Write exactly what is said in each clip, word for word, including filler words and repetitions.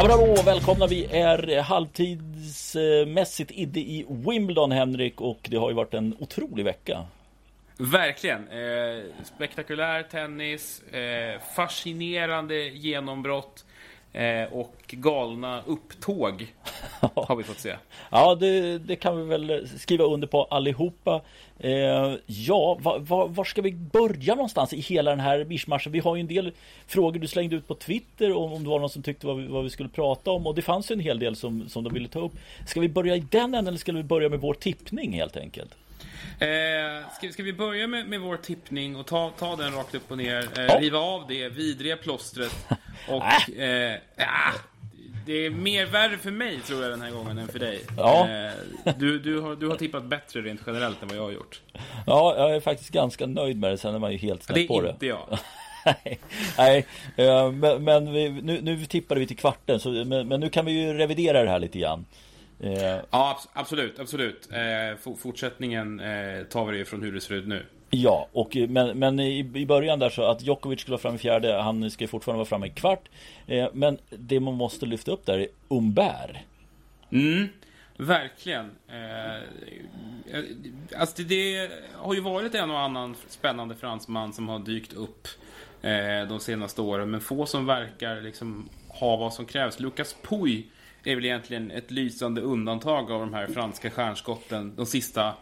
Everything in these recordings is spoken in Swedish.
Hallå, välkomna. Vi är halvtidsmässigt inne i Wimbledon, Henrik, och det har ju varit en otrolig vecka. Verkligen. Eh, spektakulär tennis, eh, fascinerande genombrott eh, och galna upptåg har vi fått se. Ja, det, det kan vi väl skriva under på allihopa. Eh, ja, va, va, var ska vi börja någonstans i hela den här mischmatchen? Vi har ju en del frågor du slängde ut på Twitter om, om det var någon som tyckte vad vi, vad vi skulle prata om, och det fanns ju en hel del som, som de ville ta upp. Ska vi börja i den änden eller ska vi börja med vår tippning helt enkelt? Eh, ska, ska vi börja med, med vår tippning och ta, ta den rakt upp och ner, eh, riva av det vidriga plåstret och eh, ah, det är mer värre för mig tror jag den här gången än för dig. ja. eh, du, du, har, du har tippat bättre rent generellt än vad jag har gjort. Ja, jag är faktiskt ganska nöjd med det. Sen är man ju helt snett på det. Det är inte jag. Nej, nej, men, men vi, nu, nu tippade vi till kvarten så, men, men nu kan vi ju revidera det här lite grann. Eh. Ja, absolut, absolut. Eh, fortsättningen eh, tar vi det från hur det ser ut nu. Ja, och, men, men i, i början där så att Djokovic skulle vara framme i fjärde, han ska fortfarande vara framme i kvart. Eh, men det man måste lyfta upp där är Umber. Mm, verkligen. Eh, alltså det, det har ju varit en och annan spännande fransman som har dykt upp eh, de senaste åren, men få som verkar liksom ha vad som krävs. Lucas Pouille är väl egentligen ett lysande undantag av de här franska stjärnskotten de sista,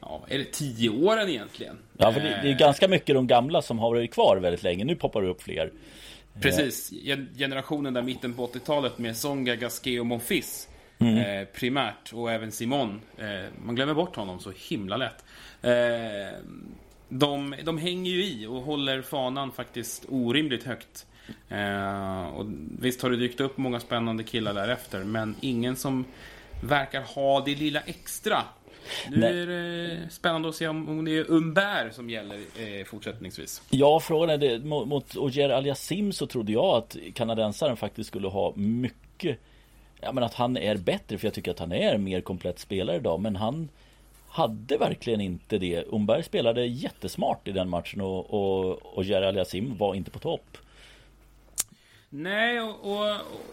ja, är det tio åren egentligen? Ja, för det, det är ganska mycket de gamla som har varit kvar väldigt länge. Nu poppar det upp fler. Precis, generationen där mitten på åttiotalet med Tsonga, Gasquet och Monfis mm. eh, primärt, och även Simon. Eh, man glömmer bort honom så himla lätt. Eh, de, de hänger ju i och håller fanan faktiskt orimligt högt. Uh, och visst har det dykt upp många spännande killar därefter, men ingen som verkar ha det lilla extra. Nu Nej. Är det spännande att se om det är Umber som gäller eh, fortsättningsvis. Ja, frågan är det, mot, mot Auger-Aliassime så trodde jag att kanadensaren faktiskt skulle ha mycket, ja, men att han är bättre, för jag tycker att han är en mer komplett spelare idag, men han hade verkligen inte det. Umber spelade jättesmart i den matchen, och, och Auger-Aliassime var inte på topp. Nej, och, och,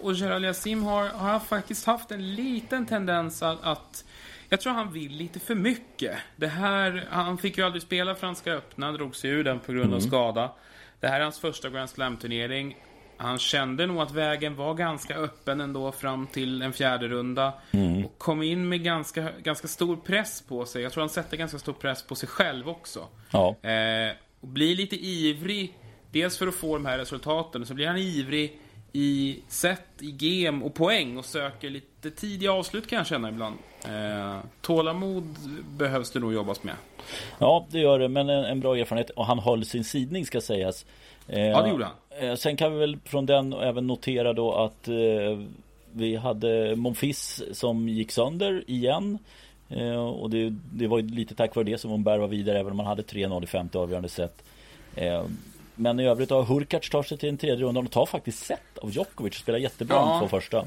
och Auger-Aliassime har, har faktiskt haft en liten tendens att, att jag tror han vill lite för mycket. Det här, han fick ju aldrig spela Franska öppna, drog sig ur den på grund av mm. skada. Det här är hans första Grand Slam-turnering. Han kände nog att vägen var ganska öppen ändå fram till en fjärde runda mm. och kom in med ganska, ganska stor press på sig. Jag tror han sätter ganska stor press på sig själv också. Ja. Eh, och blir lite ivrig. Dels för att få de här resultaten, så blir han ivrig i set, i game och poäng, och söker lite tidiga avslut kan jag känna ibland. Eh, tålamod behövs det nog jobbas med. Ja, det gör det, men en, en bra erfarenhet. Och han höll sin sidning ska sägas. Eh, ja, det gjorde han. Eh, sen kan vi väl från den även notera då att eh, vi hade Monfils som gick sönder igen. Eh, och det, det var ju lite tack vare det som Umber var vidare, även om man hade tre noll i femte avgörande set. Eh, Men i övrigt har Hurkacz tar sig till en tredje runda och tar faktiskt set av Djokovic och spelar jättebra ja. på första.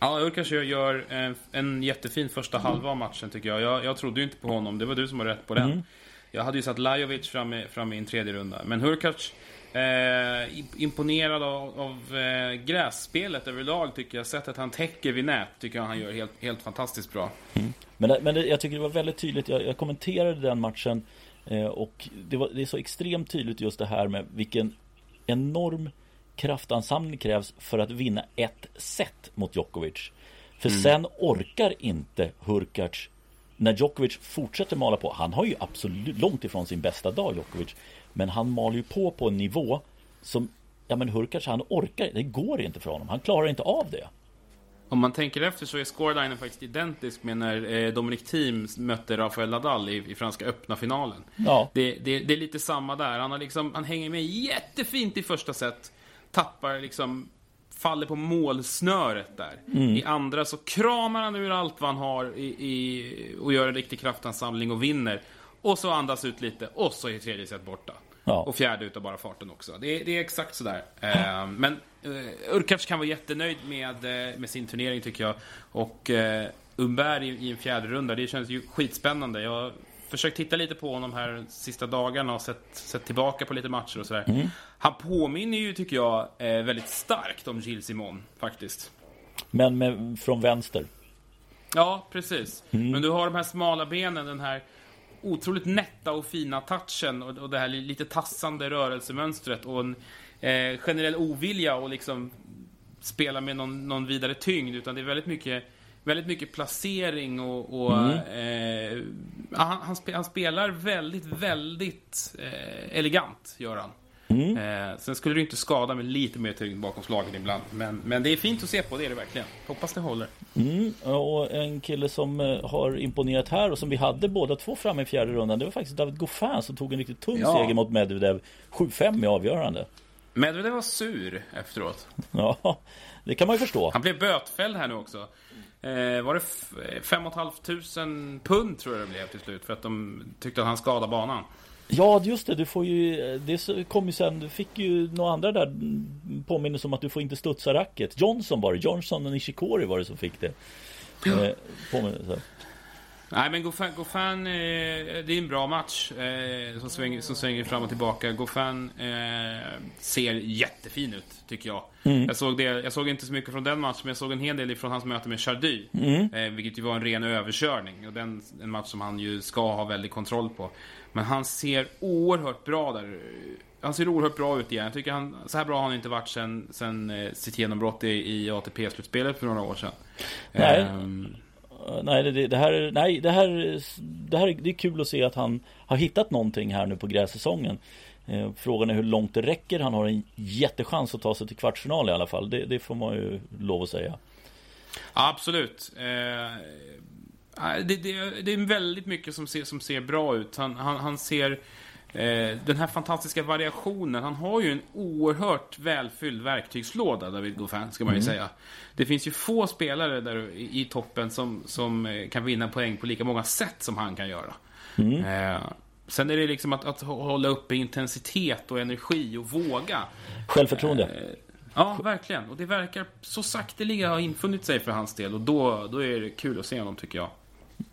Ja, Hurkacz gör en, en jättefin första halva av matchen tycker jag. jag. Jag trodde ju inte på honom, det var du som var rätt på den. Mm. Jag hade ju satt Lajovic framme, framme i en tredje runda. Men Hurkacz eh, imponerad av, av eh, grässpelet överlag tycker jag. Sättet han täcker vid nät tycker jag han gör helt, helt fantastiskt bra. Mm. Men, det, men det, jag tycker det var väldigt tydligt, jag, jag kommenterade den matchen. Och det, var, det är så extremt tydligt just det här med vilken enorm kraftansamling krävs för att vinna ett set mot Djokovic. För mm. sen orkar inte Hurkacz när Djokovic fortsätter mala på. Han har ju absolut långt ifrån sin bästa dag, Djokovic, men han maler ju på på en nivå som, ja men Hurkacz han orkar, det går inte för honom, han klarar inte av det. Om man tänker efter så är scorelinen faktiskt identisk med när Dominic Thiem mötte Rafael Nadal i, i franska öppna finalen. Ja. Det, det, det är lite samma där. Han, har liksom, han hänger med jättefint i första set. Tappar liksom, faller på målsnöret där. Mm. I andra så kramar han ur allt vad han har i, i, och gör en riktig kraftansamling och vinner. Och så andas ut lite och så är tredje set borta. Ja. Och fjärde utav bara farten också. Det, det är exakt sådär. Eh, men eh, Hurkacz kan vara jättenöjd med, eh, med sin turnering tycker jag. Och eh, Umber i, i en fjärde runda, det känns ju skitspännande. Jag har försökt titta lite på honom här de sista dagarna och sett, sett tillbaka på lite matcher och sådär. Mm. Han påminner ju tycker jag eh, väldigt starkt om Gilles Simon faktiskt. men med, från vänster. Ja, precis. Mm. Men du har de här smala benen, den här otroligt nätta och fina touchen och, och det här lite tassande rörelsemönstret och en eh, generell ovilja och liksom spela med någon, någon vidare tyngd, utan det är väldigt mycket väldigt mycket placering och, och mm. eh, han, han, spe, han spelar väldigt väldigt eh, elegant, gör han. Mm. Eh, sen skulle det inte skada med lite mer tyngd bakom slagen ibland, men, men det är fint att se på, det är det verkligen. Hoppas det håller. Mm. Och en kille som har imponerat här och som vi hade båda två fram i fjärde rundan, det var faktiskt David Goffin som tog en riktigt tung ja. seger mot Medvedev, sju fem i avgörande. Medvedev var sur efteråt. Ja, det kan man ju förstå. Han blev bötfälld här nu också. Eh, var det fem och ett halvt tusen pund tror jag det blev till slut, för att de tyckte att han skadade banan. Ja, just det, du får ju, det kom ju sen, du fick ju några andra där påminnelse om att du får inte studsa racket. Johnson var det, Johnson och Nishikori var det som fick det. Ja. Eh, påminnelse. Nej, men Goffin, Goffin eh, det är en bra match eh, som, svänger, som svänger fram och tillbaka. Goffin eh, ser jättefin ut, tycker jag. Mm. Jag, såg det, jag såg inte så mycket från den matchen, men jag såg en hel del från hans möte med Chardy, mm. eh, vilket ju var en ren överkörning. Och den, en match som han ju ska ha väldigt kontroll på. Men han ser oerhört bra där. Han ser oerhört bra ut igen. Jag tycker han, så här bra har han inte varit sen, sen eh, sitt genombrott i, i A T P-slutspelet för några år sedan. Nej. Eh, Nej, det, det här, nej det, här, det här det är kul att se att han har hittat någonting här nu på grässäsongen. Eh, frågan är hur långt det räcker. Han har en jättechans att ta sig till kvartsfinal i alla fall. Det, det får man ju lov att säga. Absolut. Eh, det, det, det är väldigt mycket som ser, som ser bra ut. Han, han, han ser eh, den här fantastiska variationen. Han har ju en oerhört välfylld verktygslåda, David Goffin, ska man ju mm. säga. Det finns ju få spelare där i toppen som, som kan vinna poäng på lika många sätt som han kan göra. Mm. Eh, sen är det liksom att, att hålla uppe intensitet och energi och våga. Självförtroende. Eh, ja, verkligen. Och det verkar så sakteliga ha infunnit sig för hans del. Och då, då är det kul att se honom, tycker jag.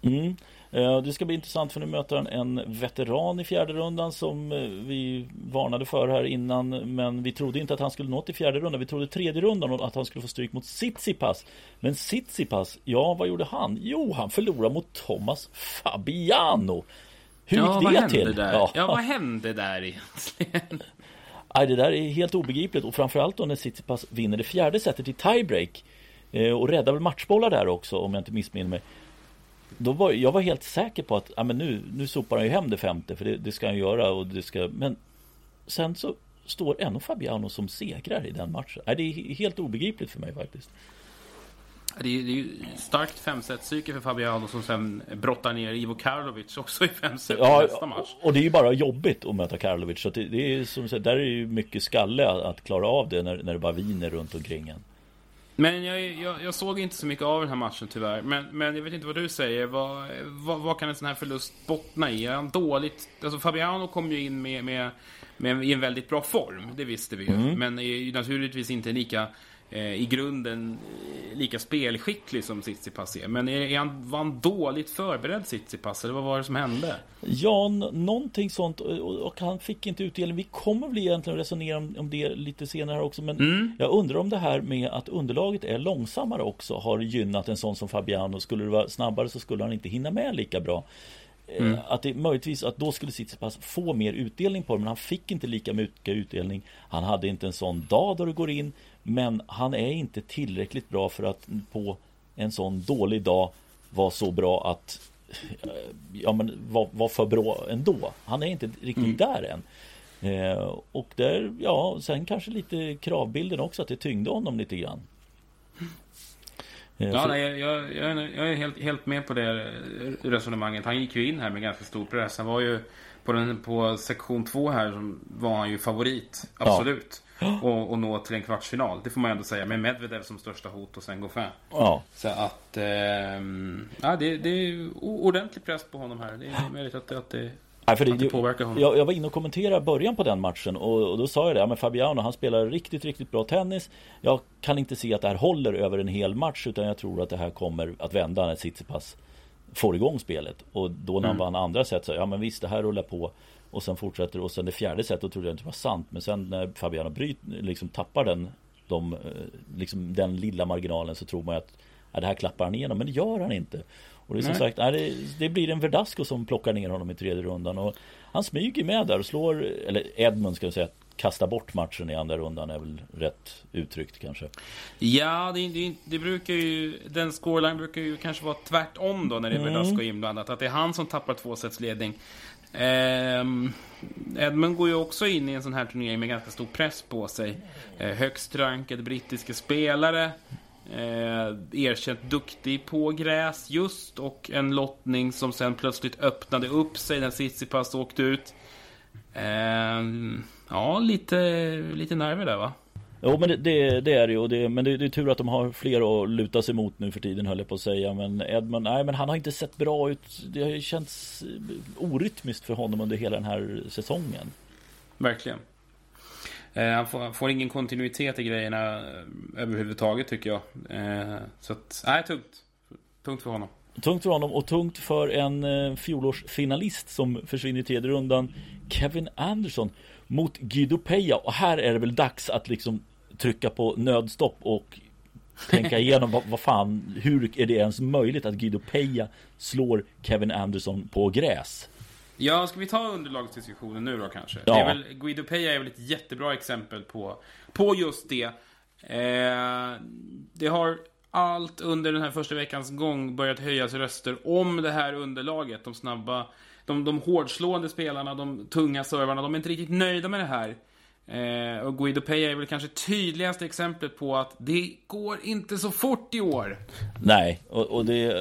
Mm. Eh, det ska bli intressant, för nu möter han en veteran i fjärde rundan som vi varnade för här innan. Men vi trodde inte att han skulle nå till fjärde rundan. Vi trodde tredje rundan och att han skulle få stryk mot Tsitsipas. Men Tsitsipas, ja vad gjorde han? Jo, han förlorade mot Thomas Fabbiano. Hur gick ja, det till? Där? Ja. ja, vad hände där egentligen? Nej, det där är helt obegripligt. Och framförallt då när Tsitsipas vinner det fjärde sättet i tiebreak. Eh, och räddar väl matchbollar där också, om jag inte missminner mig. Då var, jag var helt säker på att ja, men nu, nu sopar han ju hem det femte, för det, det ska han göra och det ska, men sen så står ändå Fabbiano som segrar i den matchen. Nej, det är helt obegripligt för mig faktiskt. Det är, det är ju starkt femsetspsyke för Fabbiano som sen brottar ner Ivo Karlovic också i femset ja, nästa match. Och det är ju bara jobbigt att möta Karlovic, så det, det är som sagt, där är ju mycket skalle att, att klara av det när, när det bara viner runt omkring en. Men jag, jag, jag såg inte så mycket av den här matchen tyvärr. Men, men jag vet inte vad du säger. Vad, vad, vad kan en sån här förlust bottna i? Är han dåligt? Alltså Fabbiano kom ju in med, med, med, i en väldigt bra form. Det visste vi ju. Mm. Men är ju naturligtvis inte lika eh, i grunden lika spelskicklig som Tsitsipas är. Men är, är han, var han dåligt förberedd Tsitsipas? Eller vad var det som hände? Ja, n- någonting sånt. Och, och han fick inte utdelning. Vi kommer väl egentligen att resonera om, om det lite senare också. Men mm. jag undrar om det här med att underlaget är långsammare också har gynnat en sån som Fabbiano. Skulle det vara snabbare så skulle han inte hinna med lika bra. Mm. Att det möjligtvis att då skulle Tsitsipas få mer utdelning på det, men han fick inte lika mycket utdelning. Han hade inte en sån dag då det går in, men han är inte tillräckligt bra för att på en sån dålig dag vara så bra att ja, men var, var för bra ändå. Han är inte riktigt mm. där än. Eh, och där, ja, sen kanske lite kravbilden också, att det tyngde honom lite grann. Ja, nej, jag, jag, jag är helt, helt med på det resonemanget. Han gick ju in här med ganska stor press. Han var ju på, den, på sektion två här som var han ju favorit. Absolut. Ja. Och, och nå till en kvartsfinal. Det får man ändå säga. Med Medvedev som största hot och sen Goffin. Ja. Så att eh, ja, det, det är ordentlig press på honom här. Det är möjligt att, att det... Nej, för det, jag, jag var inne och kommenterade början på den matchen och, och då sa jag det, ja, men Fabbiano han spelar riktigt, riktigt bra tennis. Jag kan inte se att det här håller över en hel match, utan jag tror att det här kommer att vända när Tsitsipas får igång spelet. Och då när han mm. vann andra set så ja men visst, det här rullar på och sen fortsätter, och sen det fjärde set då trodde jag inte var sant, men sen när Fabbiano bryt, liksom tappar den de, liksom, den lilla marginalen, så tror man att ja, det här klappar han igenom, men det gör han inte. Och det är som Nej. sagt, ja, det, det blir en Verdasco som plockar ner honom i tredje rundan, och han smyger med där och slår, eller Edmund ska jag säga, kasta bort matchen i andra rundan är väl rätt uttryckt kanske. Ja, det, det, det brukar ju, den scoreline brukar ju kanske vara tvärtom då när det är Verdasco mm. inblandat, att det är han som tappar tvåsetsledning. Um, Edmund går ju också in i en sån här turnering med ganska stor press på sig. uh, Högst rankade brittiska spelare, uh, erkänt duktig på gräs just, och en lottning som sen plötsligt öppnade upp sig när Tsitsipas åkte ut. um, Ja, lite, lite nerver där va? Jo, men det, det, det är det ju, och det, men det, det är tur att de har fler att luta sig mot nu för tiden, höll jag på att säga. Men Edmund, nej, men han har inte sett bra ut. Det har ju känts orytmiskt för honom under hela den här säsongen. Verkligen. eh, han, får, han får ingen kontinuitet i grejerna överhuvudtaget tycker jag. eh, Så att, nej, tungt. Tungt för honom. Tungt för honom och tungt för en eh, fjolårsfinalist som försvinner i tredje rundan, Kevin Anderson mot Guido Pella. Och här är det väl dags att liksom trycka på nödstopp och tänka igenom vad, vad fan, hur är det ens möjligt att Guido Pella slår Kevin Anderson på gräs? Ja, ska vi ta underlagsdiskussionen nu då kanske? Ja. Det är väl, Guido Pella är väl ett jättebra exempel på, på just det. Eh, det har allt under den här första veckans gång börjat höjas röster om det här underlaget. De snabba, de, de hårdslående spelarna, de tunga servarna, de är inte riktigt nöjda med det här. eh, Och Guido Pella är väl kanske tydligaste exemplet på att det går inte så fort i år. Nej, och, och det,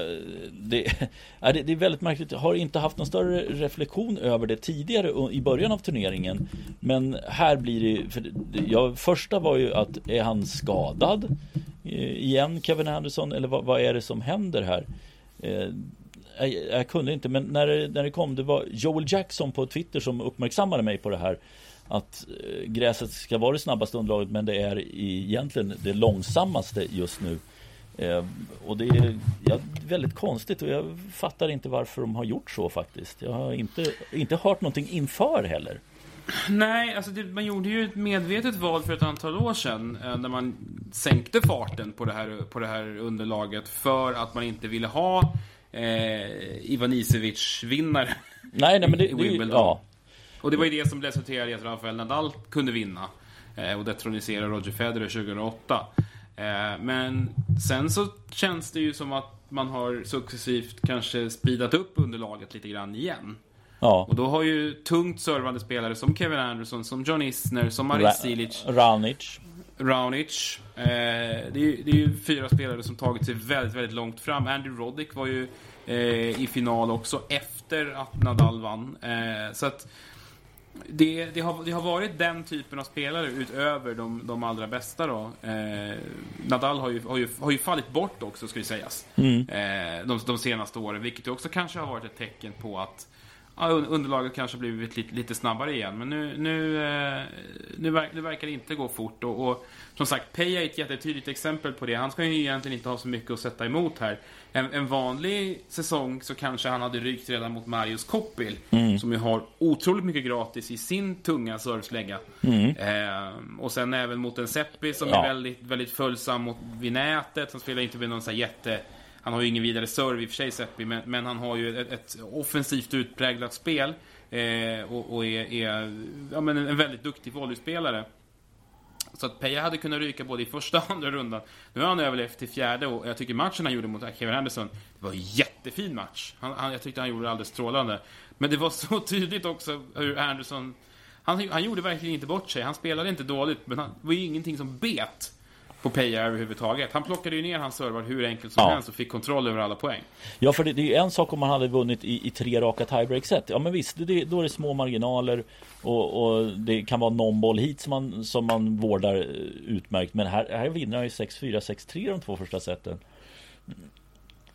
det, ja, det, det är väldigt märkligt. Jag har inte haft någon större reflektion över det tidigare i början av turneringen, men här blir det, för det ja, första var ju att är han skadad igen, Kevin Anderson, eller vad, vad är det som händer här? Eh, jag, jag kunde inte, men när det, när det kom, det var Joel Jackson på Twitter som uppmärksammade mig på det här, att eh, gräset ska vara det snabbaste underlaget, men det är egentligen det långsammaste just nu. Eh, och det är ja, väldigt konstigt, och jag fattar inte varför de har gjort så faktiskt. Jag har inte, inte hört någonting inför heller. Nej, alltså det, man gjorde ju ett medvetet val för ett antal år sedan eh, när man sänkte farten på det här, på det här underlaget för att man inte ville ha eh, Ivan Isevic-vinnare. Nej, nej, men det, i Wimbledon. Det, ja. Och det var ju det som resulterade i att Rafael Nadal kunde vinna eh, och detronierade Roger Federer tjugohundraåtta. Eh, men sen så känns det ju som att man har successivt kanske speedat upp underlaget lite grann igen. Ja. Och då har ju tungt servande spelare som Kevin Anderson, som John Isner, som Marin Raonic, Raonic. Raonic. Eh, det, är, det är ju fyra spelare som tagit sig väldigt, väldigt långt fram. Andy Roddick var ju eh, i final också efter att Nadal vann. Eh, så att det, det, har, det har varit den typen av spelare utöver de, de allra bästa då. Eh, Nadal har ju, har, ju, har ju fallit bort också, ska vi sägas. Mm. Eh, de, de senaste åren, vilket också kanske har varit ett tecken på att ja, underlaget kanske blivit lite, lite snabbare igen. Men nu, nu, nu, verkar, nu verkar det inte gå fort. Och, och som sagt, Pella är ett jättetydligt exempel på det. Han ska ju egentligen inte ha så mycket att sätta emot här. En, en vanlig säsong så kanske han hade rykt redan mot Marius Koppil. Mm. Som ju har otroligt mycket gratis i sin tunga servslägga. Mm. Ehm, och sen även mot en Seppi som ja. är väldigt, väldigt följsam mot, vid nätet. Som spelar inte med någon så här jätte... Han har ju ingen vidare serve i och för sig, Seppi, men, men han har ju ett, ett offensivt utpräglat spel eh, och, och är, är ja, men en väldigt duktig volleyspelare. Så att Pella hade kunnat ryka både i första och andra rundan. Nu har han överlevt till fjärde, och jag tycker matchen han gjorde mot Kevin Anderson, det var en jättefin match. Han, han, jag tyckte han gjorde det alldeles strålande. Men det var så tydligt också hur Anderson, han, han gjorde verkligen inte bort sig. Han spelade inte dåligt, men han, det var ju ingenting som bet på Pella överhuvudtaget. Han plockade ju ner hans servar hur enkelt som ja. helst och fick kontroll över alla poäng. Ja, för det, det är ju en sak om man hade vunnit i, i tre raka tiebreak-set. Ja, men visst, det, då är det små marginaler och, och det kan vara någon boll hit som man, som man vårdar utmärkt. Men här, här vinner han ju sex fyra, sex tre de två första seten.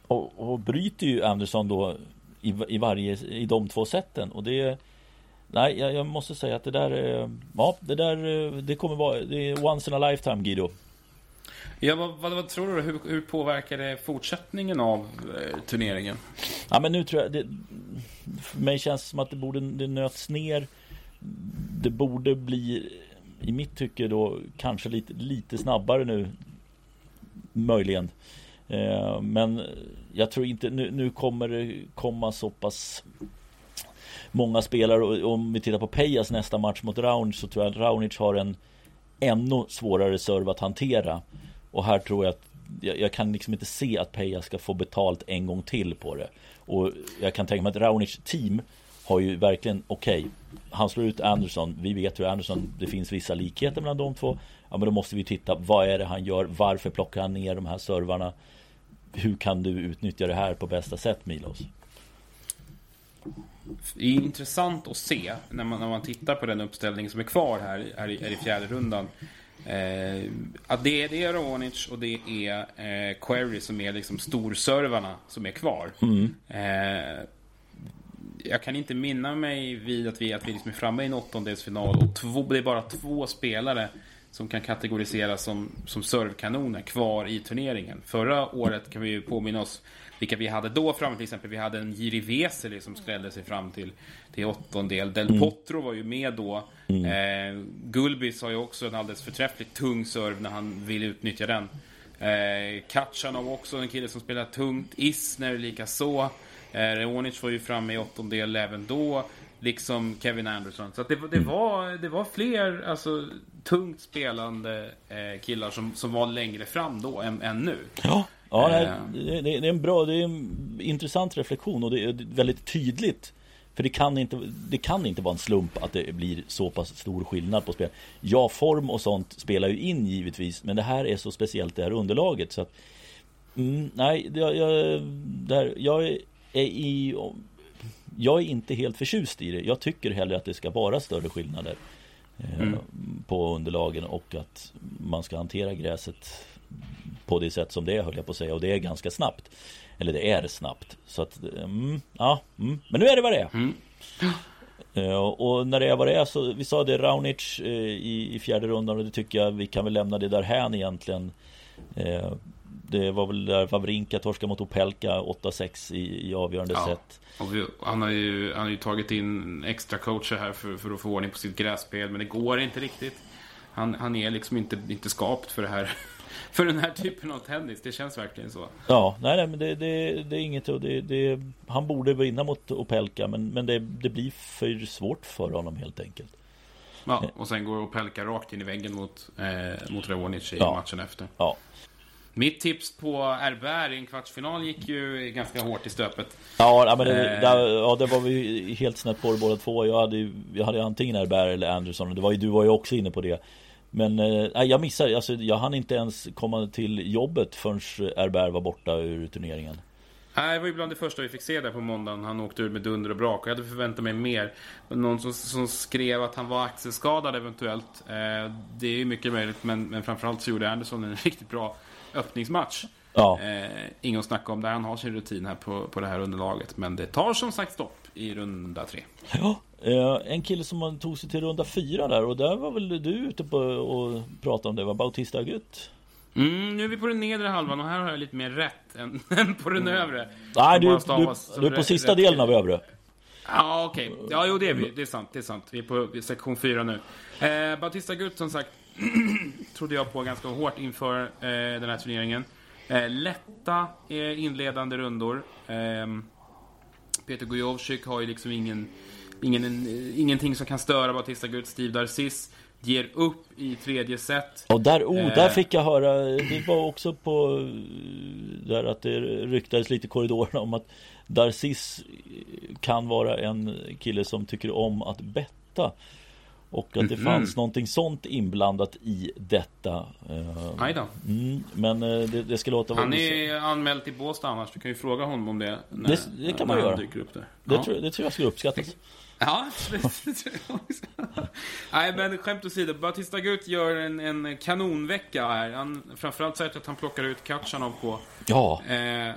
Och, och bryter ju Anderson då i, i, varje, i de två seten. Och det... Nej, jag, jag måste säga att det där... Ja, det där... Det kommer vara... Det är once in a lifetime, Guido. Ja, vad, vad, vad tror du? Hur, hur påverkar det fortsättningen av eh, turneringen? Ja, men nu tror jag... Det, för mig känns det som att det borde det nöts ner. Det borde bli i mitt tycke då kanske lite, lite snabbare nu möjligen. Eh, men jag tror inte nu, nu kommer det komma så pass många spelare, och om vi tittar på Pejas nästa match mot Raonic så tror jag att Raonic har en ännu svårare serve att hantera, och här tror jag att jag, jag kan liksom inte se att Peja ska få betalt en gång till på det, och jag kan tänka mig att Raonic team har ju verkligen, okej okay, han slår ut Anderson, vi vet hur Anderson, det finns vissa likheter mellan de två, ja, men då måste vi titta, vad är det han gör, varför plockar han ner de här servarna, hur kan du utnyttja det här på bästa sätt, Milos? Det är intressant att se när man, när man tittar på den uppställning som är kvar här, här, i, här i fjärde rundan. Eh, att det, det är Raonic och det är eh, Querrey som är liksom storservarna som är kvar. Mm. Eh, jag kan inte minna mig vid att vi, att vi liksom är framme i en åttondelsfinal och två, det är bara två spelare som kan kategoriseras som, som servkanoner kvar i turneringen. Förra året kan vi ju påminna oss vilka vi hade då fram, till exempel vi hade en Jiri Vesely som skrällde sig fram till, till åttondel. Del mm. Potro var ju med då. Mm. Eh, Gulbis har ju också en alldeles förträffligt tung serv när han vill utnyttja den. Eh, Khachanov också, en kille som spelar tungt. Isner lika så. Eh, Raonic var ju framme i åttondel även då. Liksom Kevin Anderson. Så att det, det, var, det var fler alltså, tungt spelande eh, killar som, som var längre fram då än, än nu. Ja. Ja, det, här, det är en bra, det är en intressant reflektion, och det är väldigt tydligt, för det kan inte, det kan inte vara en slump att det blir så pass stor skillnad på spel. Ja, form och sånt spelar ju in givetvis, men det här är så speciellt, det här underlaget, så att, mm, nej, jag, jag, det här, jag är i, jag är inte helt förtjust i det. Jag tycker hellre att det ska vara större skillnader eh, mm. på underlagen, och att man ska hantera gräset på det sätt som det är, höll jag på att säga, och det är ganska snabbt, eller det är snabbt, så att, mm, ja, mm. men nu är det vad det är. Mm. Uh, och när det är vad det är, så vi sa det, Raonic uh, i, i fjärde rundan, och det tycker jag vi kan väl lämna det därhän egentligen. Uh, det var väl där Wawrinka torska mot Opelka åtta sex i, i avgörande ja. sätt. Vi, han, har ju, han har ju tagit in extra coacher här för, för att få ordning på sitt grässpel, men det går inte riktigt. Han, han är liksom inte, inte skapt för det här, för den här typen av tennis, det känns verkligen så. Ja, nej, nej men det, det, det är inget det, det, han borde vinna mot Opelka, men, men det, det blir för svårt för honom helt enkelt. Ja, och sen går Opelka rakt in i väggen mot, eh, mot Raonic i ja. matchen efter. Ja. Mitt tips på R B R i en kvartsfinal gick ju ganska hårt i stöpet. Ja, men det, där, ja, det var vi helt snett på det båda två. Jag hade, jag hade antingen R B R eller Anderson, och det var ju, du var ju också inne på det. Men eh, jag missade, alltså, jag hann inte ens komma till jobbet förrän R B R var borta ur turneringen. Nej, det var ju bland det första vi fick se där på måndagen. Han åkte ut med dunder och brak, och jag hade förväntat mig mer. Men någon som, som skrev att han var axelskadad eventuellt. Eh, det är ju mycket möjligt, men, men framförallt så gjorde Anderson en riktigt bra öppningsmatch. Ja. Eh, ingen att snacka om där, han har sin rutin här på, på det här underlaget. Men det tar som sagt stopp i runda tre. Ja. En kille som tog sig till runda fyra där, och där var väl du ute på och pratade om det, var Bautista Agut. Mm, nu är vi på den nedre halvan, och här har jag lite mer rätt än, än på den övre. Nej, du, du, du är på sista rätt, delen av övre. Ja, okej. Okay. Ja, jo, det är vi. Det är sant, det är sant. Vi är på sektion fyra nu. Eh, Bautista Agut, som sagt, trodde jag på ganska hårt inför eh, den här turneringen. Eh, lätta eh, inledande rundor. Eh, Peter Gojovcik har ju liksom ingen... Ingen, ingenting som kan störa Bautista Agut. Steve Darcis ger upp i tredje set. Och där, oh, där fick jag höra, det var också på där att det ryktades lite i korridorerna om att Darcis kan vara en kille som tycker om att betta, och att det fanns mm. någonting sånt inblandat i detta. Aj då. Mm, men det, det ska låta vara. Han är anmäld till Båstad annars. Du kan ju fråga honom om det. När, det, det kan man göra. Dyker upp där. Det, ja. tror, det tror jag skulle uppskattas. Ja, nej, men skämt åsido, Bautista Agut gör en, en kanonvecka här. Han, framförallt så att han plockar ut Khachanov på. Ja. Eh,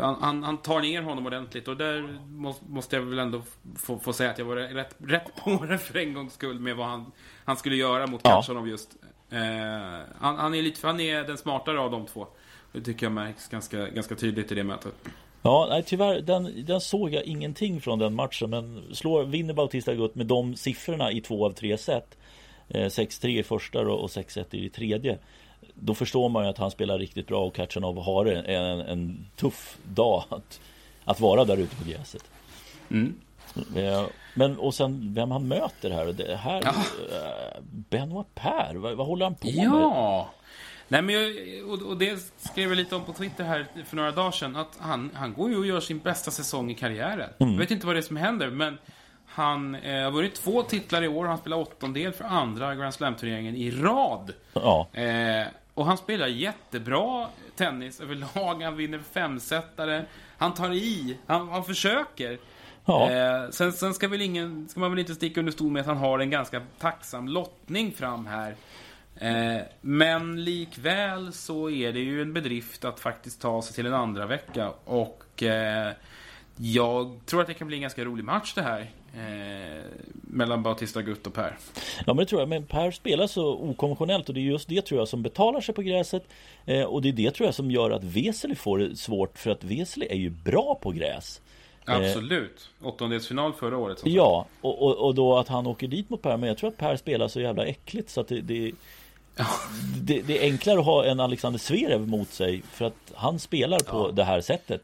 Han, han, han tar ner honom ordentligt, och där måste, måste jag väl ändå få, få säga att jag var rätt, rätt på det för en gångs skull med vad han, han skulle göra mot Khachanov just. Eh, han, han, är lite, han är den smartare av de två. Det tycker jag märks ganska, ganska tydligt i det mötet. Ja, nej, tyvärr, den, den såg jag ingenting från den matchen, men slår, vinner Bautista Agut med de siffrorna i två av tre set, sex tre i första då, och sex ett i tredje. Då förstår man ju att han spelar riktigt bra, och Khachanov har en, en tuff dag att, att vara där ute på gräset. Mm. Men och sen vem han möter här, det här ja. Benoît Paire, vad, vad håller han på med? Ja. Nej, men jag, och det skrev jag lite om på Twitter här för några dagar sedan, att han, han går ju och gör sin bästa säsong i karriären. Mm. Jag vet inte vad det är som händer, men han eh, har vunnit två titlar i år. Han spelar åttondel för andra Grand Slam-turneringen i rad. Ja. Eh, och han spelar jättebra tennis överlag. Han vinner femsättare. Han tar i. Han, han försöker. Ja. Eh, sen sen ska, väl ingen, ska man väl inte sticka under stol med att han har en ganska tacksam lottning fram här. Eh, men likväl så är det ju en bedrift att faktiskt ta sig till en andra vecka. Och eh, jag tror att det kan bli en ganska rolig match det här. Eh, mellan Bautista Agut och Per. Ja, men det tror jag, men Per spelar så okonventionellt, och det är just det tror jag som betalar sig på gräset, eh, och det är det tror jag som gör att Vesely får det svårt, för att Vesely är ju bra på gräs. Eh, Absolut, åttondelsfinal förra året som ja, och, och, och då att han åker dit mot Per, men jag tror att Per spelar så jävla äckligt så att det, det, det, det är enklare att ha en Alexander Zverev mot sig, för att han spelar på ja. det här sättet.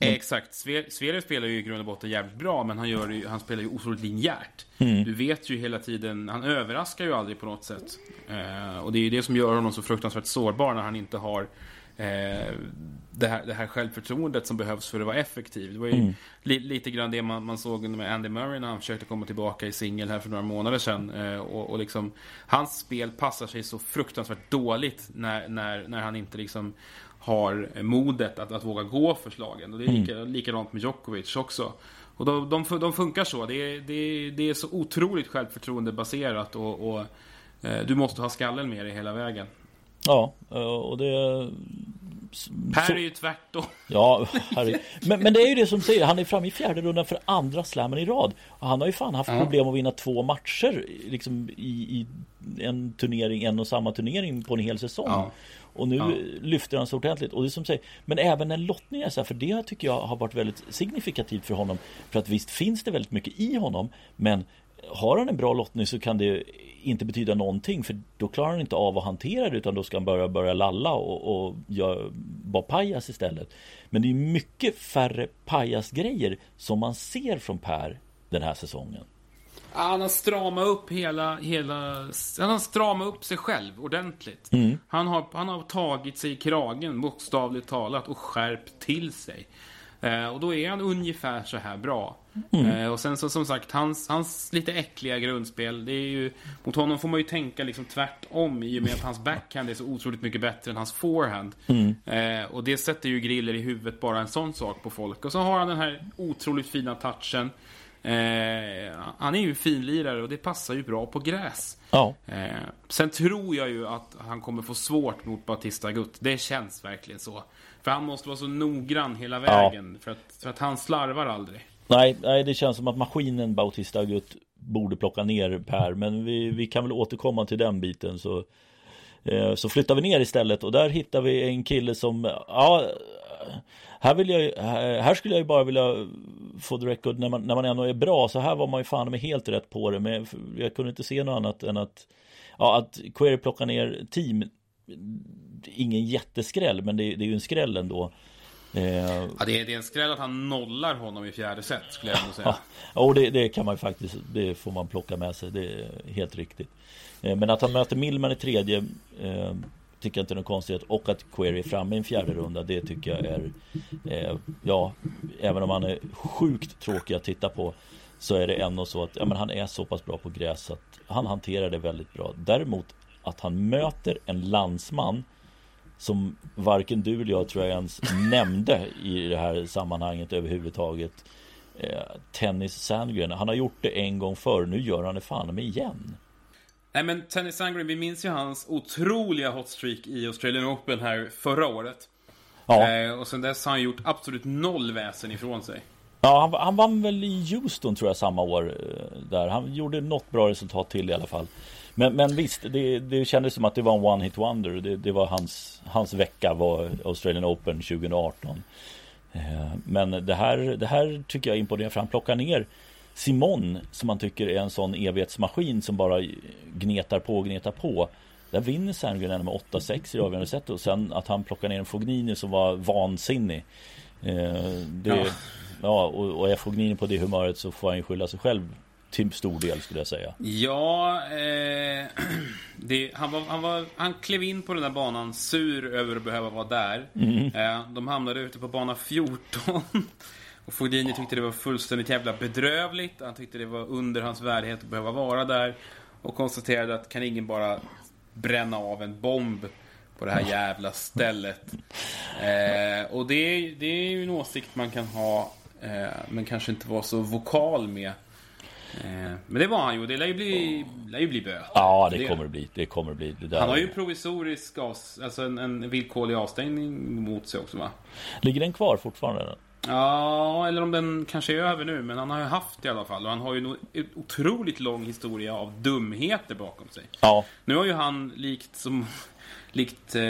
Mm. Exakt, Zverev spelar ju i grund och botten jävligt bra, men han, gör ju, han spelar ju otroligt linjärt. Mm. Du vet ju hela tiden, han överraskar ju aldrig på något sätt. Eh, och det är ju det som gör honom så fruktansvärt sårbar, när han inte har eh, det, här, det här självförtroendet som behövs för att vara effektiv. Det var ju mm. li, lite grann det man, man såg med Andy Murray när han försökte komma tillbaka i singel här för några månader sedan. Eh, och, och liksom, hans spel passar sig så fruktansvärt dåligt när, när, när han inte liksom har modet att, att våga gå för slagen. Och det är lika, mm. likadant med Djokovic också. Och de, de, de funkar så. Det är, det, är, det är så otroligt självförtroendebaserat, och, och eh, du måste ha skallen med dig hela vägen. Ja, och det... Per är ju tvärtom. Ja, Harry. Men, men det är ju det som säger, han är framme i fjärde rundan för andra slammen i rad. Och han har ju fan haft mm. problem att vinna två matcher liksom i, i en turnering, en och samma turnering på en hel säsong. Ja. Och nu ja. lyfter han så ordentligt. Och det som säger, men även en lottning är så här, för det tycker jag har varit väldigt signifikativt för honom. För att visst finns det väldigt mycket i honom, men har han en bra lottning så kan det inte betyda någonting, för då klarar han inte av att hantera det, utan då ska han börja, börja lalla och, och gör, bara pajas istället. Men det är mycket färre pajasgrejer som man ser från Per den här säsongen. Han har stramat upp hela, hela han har stramat upp sig själv ordentligt. Mm. Han har, han har tagit sig i kragen, bokstavligt talat, och skärpt till sig. Eh, och då är han ungefär så här bra. Mm. Eh, och sen så som sagt, hans, hans lite äckliga grundspel, det är ju, mot honom får man ju tänka liksom tvärtom, i och med att hans backhand är så otroligt mycket bättre än hans forehand. Mm. eh, Och det sätter ju griller i huvudet, bara en sån sak på folk. Och så har han den här otroligt fina touchen. Eh, han är ju finlirare, och det passar ju bra på gräs. Ja. eh, Sen tror jag ju att han kommer få svårt mot Bautista Agut. Det känns verkligen så, för han måste vara så noggrann hela vägen. Ja. för, att, för att han slarvar aldrig. Nej, nej, det känns som att maskinen Bautista Agut borde plocka ner Per, men vi, vi kan väl återkomma till den biten. Så, eh, så flyttar vi ner istället, och där hittar vi en kille som ja, här, vill jag, här skulle jag ju bara vilja få the record, när man, när man ändå är bra så här var man ju fan med helt rätt på det, men jag kunde inte se något annat än att ja, att Querrey plockar ner team. Ingen jätteskräll, men det, det är ju en skräll ändå. Eh, ja, det är, det är en skräll att han nollar honom i fjärde set, skulle jag ändå säga. Ja, och det, det kan man ju faktiskt, det får man plocka med sig, det är helt riktigt. Eh, men att han möter Millman i tredje eh, tycker jag inte är någon konstighet, och att Querrey är framme i en fjärde runda, det tycker jag är eh, ja, även om han är sjukt tråkig att titta på, så är det ändå så att ja, men han är så pass bra på gräs att han hanterar det väldigt bra. Däremot att han möter en landsman som varken du eller jag tror jag ens nämnde i det här sammanhanget överhuvudtaget, eh, Tennys Sandgren. Han har gjort det en gång förr, nu gör han det fan med igen. Nej, men Tennys Sandgren, vi minns ju hans otroliga hotstreak i Australian Open här förra året. Ja. Eh, och sen dess har han gjort absolut noll väsen ifrån sig. Ja, han, han vann väl i Houston tror jag samma år där. Han gjorde något bra resultat till i alla fall. Men, men visst, det, det kändes som att det var en one hit wonder. Det, det var hans, hans vecka var Australian Open tjugo arton. Men det här, det här tycker jag imponerar, för han plockar ner Simon, som man tycker är en sån evighetsmaskin som bara gnetar på och gnetar på, där vinner Sandgren med åtta sex i avgörande set, och sen att han plockar ner en Fognini som var vansinnig. Eh, det, ja. Ja, och, och är Fognini på det humöret så får han ju skylla sig själv till stor del, skulle jag säga. Ja, eh, det, han, var, han, var, han klev in på den där banan sur över att behöva vara där. Mm. Eh, de hamnade ute på bana fjorton och Fognini tyckte det var fullständigt jävla bedrövligt. Han tyckte det var under hans värdighet att behöva vara där, och konstaterade att kan ingen bara bränna av en bomb på det här jävla stället. Eh, och det, det är ju en åsikt man kan ha, eh, men kanske inte vara så vokal med. Eh, men det var han ju. Det lär ju bli, lär ju bli böter. Ja, det, det kommer det bli. Det kommer bli. Det där. Han har ju provisorisk avs, alltså en, en villkorlig avstängning mot sig också, va? Ligger den kvar fortfarande? Ja, eller om den kanske är över nu, men han har ju haft i alla fall, och han har ju en otroligt lång historia av dumheter bakom sig. Ja. Nu har ju han likt som likt eh,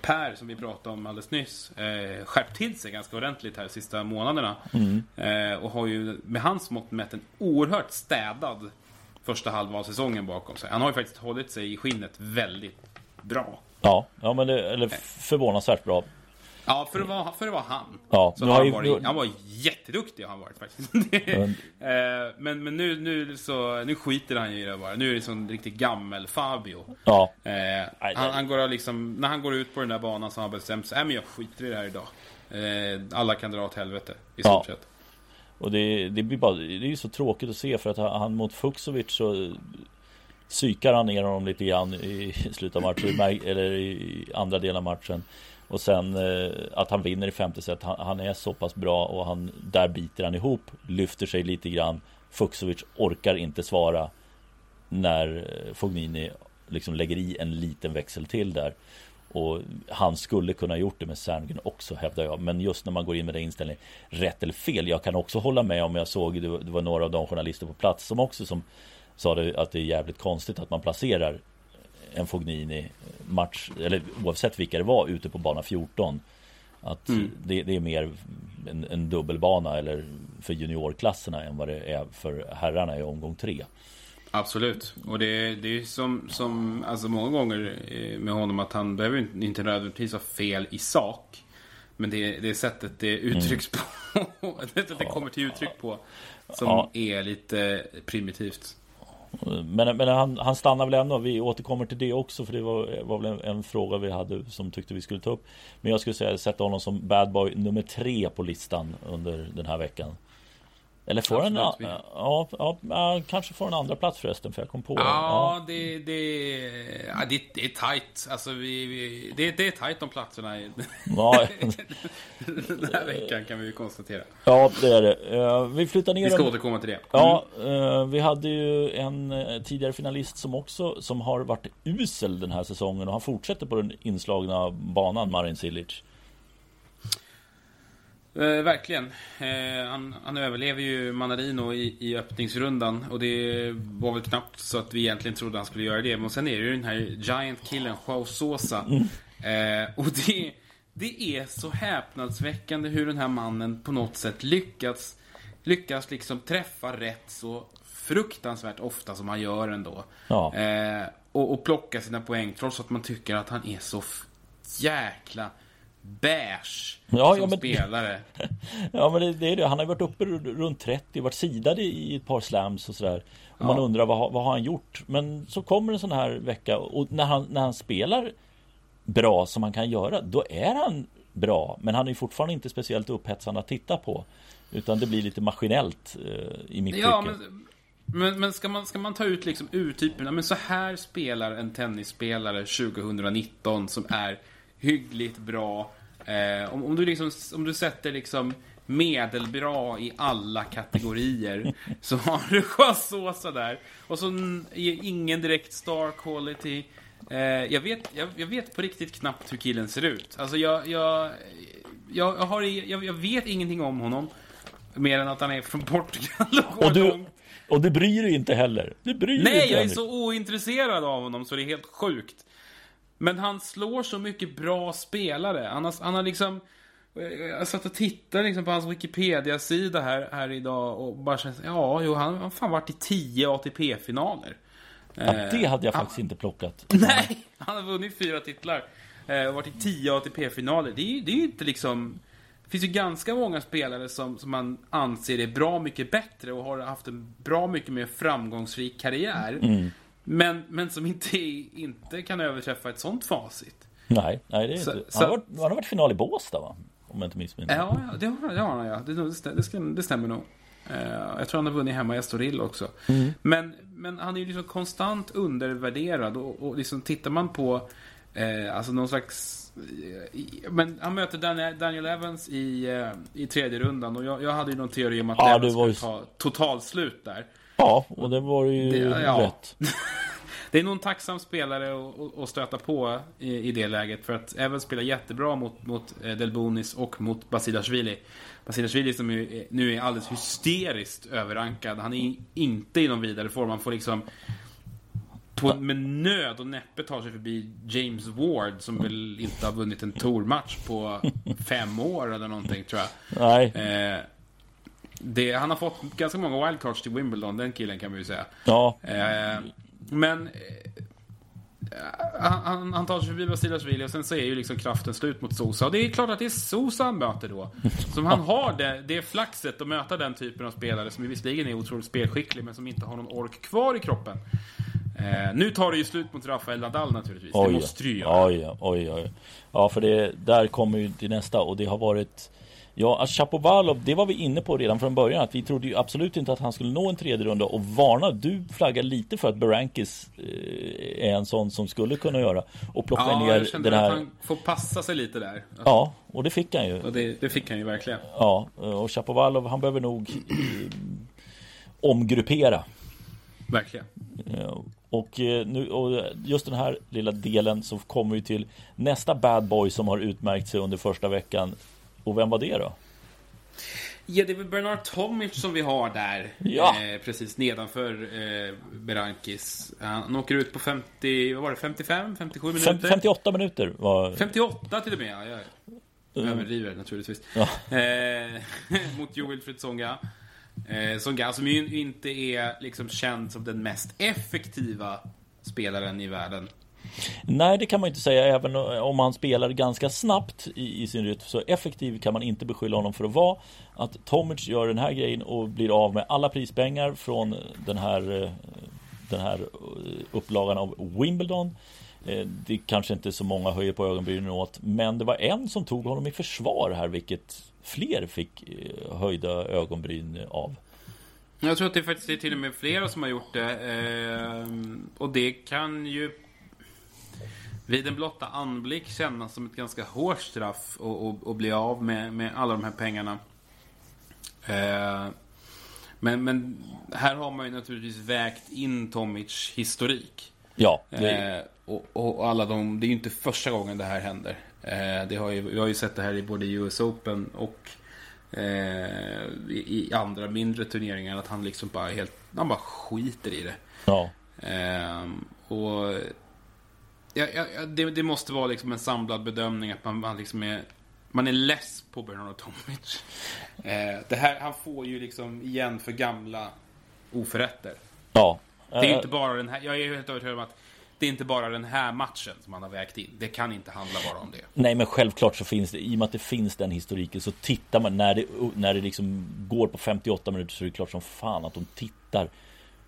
Per som vi pratade om alldeles nyss eh, skärpt till sig ganska ordentligt här de sista månaderna. Mm. eh, och har ju med hans mått mätt en oerhört städad första halva av säsongen bakom sig. Han har ju faktiskt hållit sig i skinnet väldigt bra. Ja, ja men det, eller förvånansvärt bra. Ja, för det var, för det var han. Ja, så han, ju... var, han var jätteduktig, han var faktiskt. Mm. men men nu, nu, så, nu skiter han ju i det bara. Nu är det som riktigt gammel Fabio. Ja. Eh, han, han går liksom, när han går ut på den där banan så har han bestämt sig, äh, men jag skiter i det här idag. Eh, alla kan dra åt helvete i stort sett. Ja. Och det, det, blir bara, det är ju så tråkigt att se, för att han mot Fuxovic så psykar han ner honom lite grann i slutet av matchen, eller i andra delen av matchen. Och sen eh, att han vinner i femte set. Han, han är så pass bra, och han, där biter han ihop, lyfter sig lite grann. Fuxovic orkar inte svara när Fognini liksom lägger i en liten växel till där. Och han skulle kunna ha gjort det med Sandgren också, hävdar jag. Men just när man går in med den inställningen, rätt eller fel. Jag kan också hålla med om, jag såg, det var, det var några av de journalister på plats som också som sa det, att det är jävligt konstigt att man placerar en Fognini-match, eller oavsett vilka det var, ute på bana fjorton, att mm. det, det är mer en, en dubbelbana eller för juniorklasserna än vad det är för herrarna i omgång tre. Absolut, och det, det är som, som alltså många gånger med honom, att han behöver inte, inte nödvändigtvis ha fel i sak, men det, det är sättet det uttrycks mm. på, det, det kommer till uttryck på, som ja. är lite primitivt. Men, men han, han stannar väl ändå. Vi återkommer till det också, för det var, var väl en, en fråga vi hade som tyckte vi skulle ta upp. Men jag skulle säga, sätta honom som bad boy nummer tre på listan under den här veckan. Eller får han ja, ja, ja, kanske får en andra plats förresten, för jag kom på. Ja, ja. Det, det, ja det, det är tajt. Alltså vi, vi det, det är tajt om platserna i ja. den här veckan, kan vi ju konstatera. Ja, det är det. Vi flyttar ner. Vi ska en... återkomma till det. Mm. Ja, vi hade ju en tidigare finalist som också som har varit usel den här säsongen, och han fortsätter på den inslagna banan, Marin Cilic. Eh, verkligen. Eh, han, han överlever ju Manarino i, i öppningsrundan, och det var väl knappt så att vi egentligen trodde han skulle göra det. Men sen är det ju den här giant killen João Sousa. Eh, och det, det är så häpnadsväckande hur den här mannen på något sätt lyckats, lyckas liksom träffa rätt så fruktansvärt ofta som han gör ändå. Ja. Eh, och, och plocka sina poäng trots att man tycker att han är så f- jäkla... bärs ja, som ja, men, spelare. Ja, men det, det är det. Han har varit uppe runt trettio, varit sidad i ett par slams och sådär. Och ja. man undrar vad, vad har han gjort? Men så kommer en sån här vecka, och när han, när han spelar bra som han kan göra, då är han bra. Men han är fortfarande inte speciellt upphetsande att titta på, utan det blir lite maskinellt eh, i mitt ja, tycke. Men... Men, men ska, man, ska man ta ut liksom urtyperna? Men så här spelar en tennisspelare tjugonitton som är hyggligt bra. Eh, om, om, du liksom, om du sätter liksom medelbra i alla kategorier så har du João där. Och så ingen direkt star quality. Eh, jag, vet, jag, jag vet på riktigt knappt hur killen ser ut. Alltså jag, jag, jag, har, jag, jag vet ingenting om honom. Mer än att han är från Portugal. Och, och, du, och det bryr dig inte heller. Det bryr Nej, inte jag heller. Är så ointresserad av honom så det är helt sjukt. Men han slår så mycket bra spelare. Han har, han har liksom jag satt och tittade liksom på hans Wikipedia-sida här, här idag och bara känns, ja, jo, han har fan varit i tio A T P-finaler. Ja, det hade jag faktiskt han, inte plockat. Nej, han har vunnit fyra titlar och varit i tio A T P-finaler. Det är ju, det är ju inte liksom... Det finns ju ganska många spelare som, som man anser är bra mycket bättre och har haft en bra mycket mer framgångsrik karriär. Mm. Men, men som inte, inte kan överträffa ett sånt facit. Nej, nej det är så, inte. Han har, varit, han har varit final i Båstad, va? Om jag inte missminner. Ja, ja, det har, det har han, ja. Det, det, det, ska, det stämmer nog. Uh, jag tror han har vunnit hemma i Estoril också. Mm. Men, men han är ju liksom konstant undervärderad. Och, och liksom tittar man på eh, alltså någon slags... Men han möter Daniel Evans i, i tredje rundan. Och jag, jag hade ju någon teori om att ja, Evans skulle ju... ta totalslut där. Ja, och det var ju det, ja. rätt. Det är nog en tacksam spelare att, att stöta på i, i det läget. För att Evans spelar jättebra mot, mot Delbonis och mot Basilashvili. Basilashvili som ju, nu är alldeles hysteriskt överrankad. Han är inte i någon vidare form. Han får liksom... På, med nöd och näppe tar sig förbi James Ward som väl inte har vunnit en tourmatch på fem år eller någonting, tror jag. Nej. Eh, det, han har fått ganska många wildcards till Wimbledon, den killen, kan man ju säga. Ja. Eh, men eh, han, han tar sig förbi Basilashvili och sen så är ju liksom kraften slut mot Sosa. Och det är klart att det är Sosa han möter då. Som han har det, det är flaxet att möta den typen av spelare som visserligen är otroligt spelskicklig men som inte har någon ork kvar i kroppen. Eh, nu tar det ju slut mot Rafael Nadal naturligtvis. Oj, det måste ju göra. Oj, oj, oj. Ja, för det där kommer ju till nästa. Och det har varit ja, alltså Shapovalov, det var vi inne på redan från början. Att vi trodde ju absolut inte att han skulle nå en tredje runda. Och varna, du flaggar lite för att Berankis eh, är en sån som skulle kunna göra. Och plocka ja, ner den här. Han får passa sig lite där alltså. Ja, och det fick han ju. Och det, det fick han ju verkligen. Ja, och Shapovalov, han behöver nog eh, omgruppera. Verkligen. Ja. Och, nu, och just den här lilla delen så kommer vi till nästa bad boy som har utmärkt sig under första veckan. Och vem var det då? Ja, det är väl Bernard Tomic som vi har där. Ja. Eh, precis nedanför eh, Berankis. Han åker ut på femtio, vad var det, femtiofem, femtiosju minuter? femtioåtta minuter. Var... femtioåtta till och med, ja. Jag överdriver naturligtvis. Ja. Eh, mot Joel Fritzonga. Eh, Songa, som ju inte är liksom känd som den mest effektiva spelaren i världen. Nej, det kan man inte säga. Även om han spelar ganska snabbt i, i sin rytm, så effektiv kan man inte beskylla honom för att vara. Att Tomic gör den här grejen och blir av med alla prispengar från den här, den här upplagan av Wimbledon. Det kanske inte så många höjer på ögonbrynen åt, men det var en som tog honom i försvar här, vilket fler fick höjda ögonbryn av. Jag tror att det faktiskt är till och med flera som har gjort det. Och det kan ju vid en blotta anblick kännas som ett ganska hårt straff och, och, och bli av med, med alla de här pengarna. Men, men här har man ju naturligtvis vägt in Tomic historik. Ja, det är... och, och alla de, det är ju inte första gången det här händer. Eh, det har ju, vi har ju sett det här i både U S Open och eh, i, i andra mindre turneringar, att han liksom bara helt, han bara skiter i det. Ja. Eh, och ja, ja, det, det måste vara liksom en samlad bedömning att man, man liksom är, man är less på Bernard Tomic. Eh, det här, han får ju liksom igen för gamla oförrätter. Ja. Det är ju inte bara den här, jag är helt övertygad om att det är inte bara den här matchen som man har vägt in. Det kan inte handla bara om det. Nej, men självklart så finns det, i och med att det finns den historiken, så tittar man, när det, när det liksom går på femtioåtta minuter, så är det klart som fan att de tittar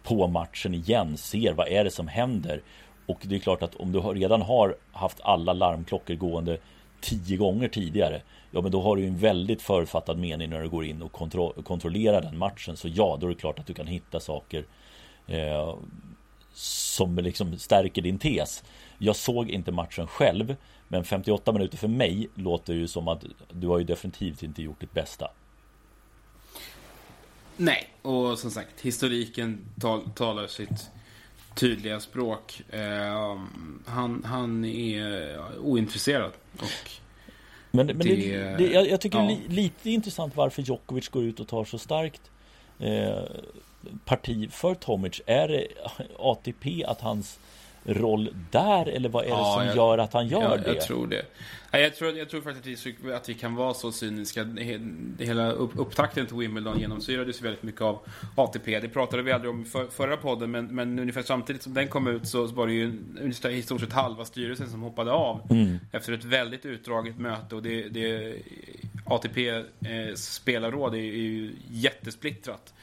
på matchen igen, ser vad är det som händer. Och det är klart att om du redan har haft alla larmklockor gående tio gånger tidigare, ja, men då har du en väldigt förutfattad mening när du går in och kontro- kontrollerar den matchen. Så ja, då är det klart att du kan hitta saker eh, som liksom stärker din tes. Jag såg inte matchen själv, men femtioåtta minuter för mig låter ju som att du har ju definitivt inte gjort ditt bästa. Nej, och som sagt, historiken tal- talar sitt tydliga språk. eh, han, han är ointresserad och men, men det, det, det, jag, jag tycker ja. li, lite intressant varför Djokovic går ut och tar så starkt eh, parti för Tomic. Är det A T P att hans roll där, eller vad är det ja, som jag, gör att han gör ja, det? Jag tror det. Jag tror, jag tror faktiskt att vi, att vi kan vara så cyniska. Hela upp, upptakten till Wimbledon genomsyrades väldigt mycket av A T P. Det pratade vi aldrig om för, förra podden, men, men ungefär samtidigt som den kom ut så var det ju i stort sett halva styrelsen som hoppade av mm. efter ett väldigt utdraget möte. Och det, det, A T P-spelarråd är ju jättesplittrat.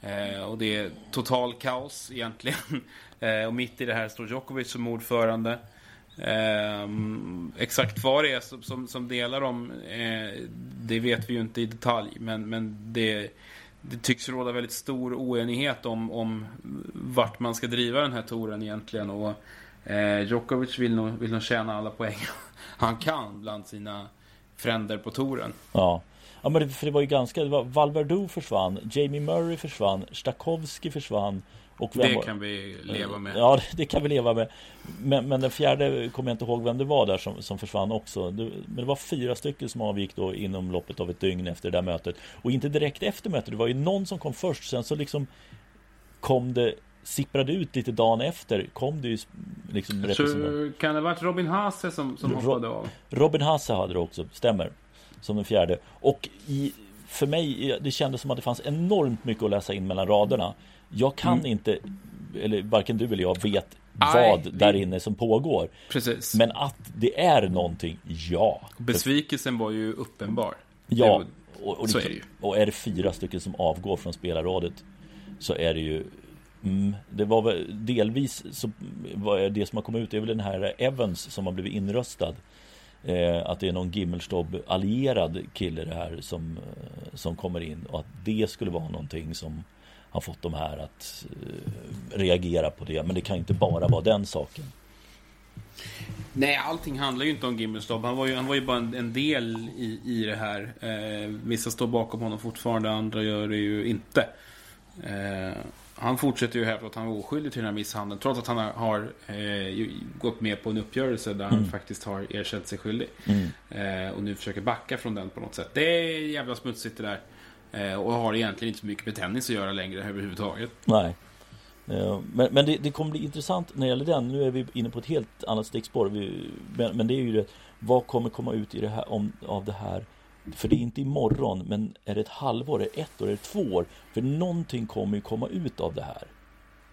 Eh, och det är total kaos egentligen. eh, och mitt i det här står Djokovic som ordförande. Eh, exakt vad det är som, som, som delar om eh, det vet vi ju inte i detalj, men, men det, det tycks råda väldigt stor oenighet om, om vart man ska driva den här touren egentligen. Och eh, Djokovic vill nog, vill nog tjäna alla poäng han kan bland sina fränder på touren. Ja. Ja, men det, för det var ju ganska... Valverde försvann, Jamie Murray försvann, Stakowski försvann. Och vem, det kan vi leva med. Ja, det kan vi leva med. Men, men den fjärde kommer jag inte ihåg vem det var där som, som försvann också. Det, men det var fyra stycken som avgick då inom loppet av ett dygn efter det där mötet. Och inte direkt efter mötet. Det var ju någon som kom först. Sen så liksom kom det... sipprade ut lite dagen efter, kom det ju liksom representant. Kan det ha varit Robin Haase som, som hoppade av? Robin Haase hade det också, stämmer. Som den fjärde. Och i, för mig, det kändes som att det fanns enormt mycket att läsa in mellan raderna. Jag kan mm. inte, eller varken du eller jag vet Aj, vad det... där inne som pågår. Precis. Men att det är någonting, ja. Besvikelsen var ju uppenbar. Ja, var... och, och, det, så är det ju. Och är det fyra stycken som avgår från spelarrådet så är det ju Mm, det var väl delvis så var det som har kommit ut det är väl den här Evans som har blivit inröstad eh, att det är någon Gimmelstorp allierad kille det här som, som kommer in och att det skulle vara någonting som har fått de här att eh, reagera på det, men det kan inte bara vara den saken. Nej, allting handlar ju inte om Gimmelstorp. Han var ju, han var ju bara en, en del i, i det här. eh, vissa står bakom honom fortfarande, andra gör det ju inte. eh Han fortsätter ju hävda att han var oskyldig till den här misshandeln trots att han har eh, gått med på en uppgörelse där mm. han faktiskt har erkänt sig skyldig. Mm. Eh, och nu försöker backa från den på något sätt. Det är jävla smutsigt det där. Eh, och har egentligen inte så mycket med tennis att göra längre överhuvudtaget. Nej. Eh, men men det, det kommer bli intressant när det gäller den. Nu är vi inne på ett helt annat stickspår. Vi, men, men det är ju det. Vad kommer komma ut i det här, om, av det här? För det är inte imorgon, men är det ett halvår, är det ett år, är det två år? För någonting kommer ju komma ut av det här.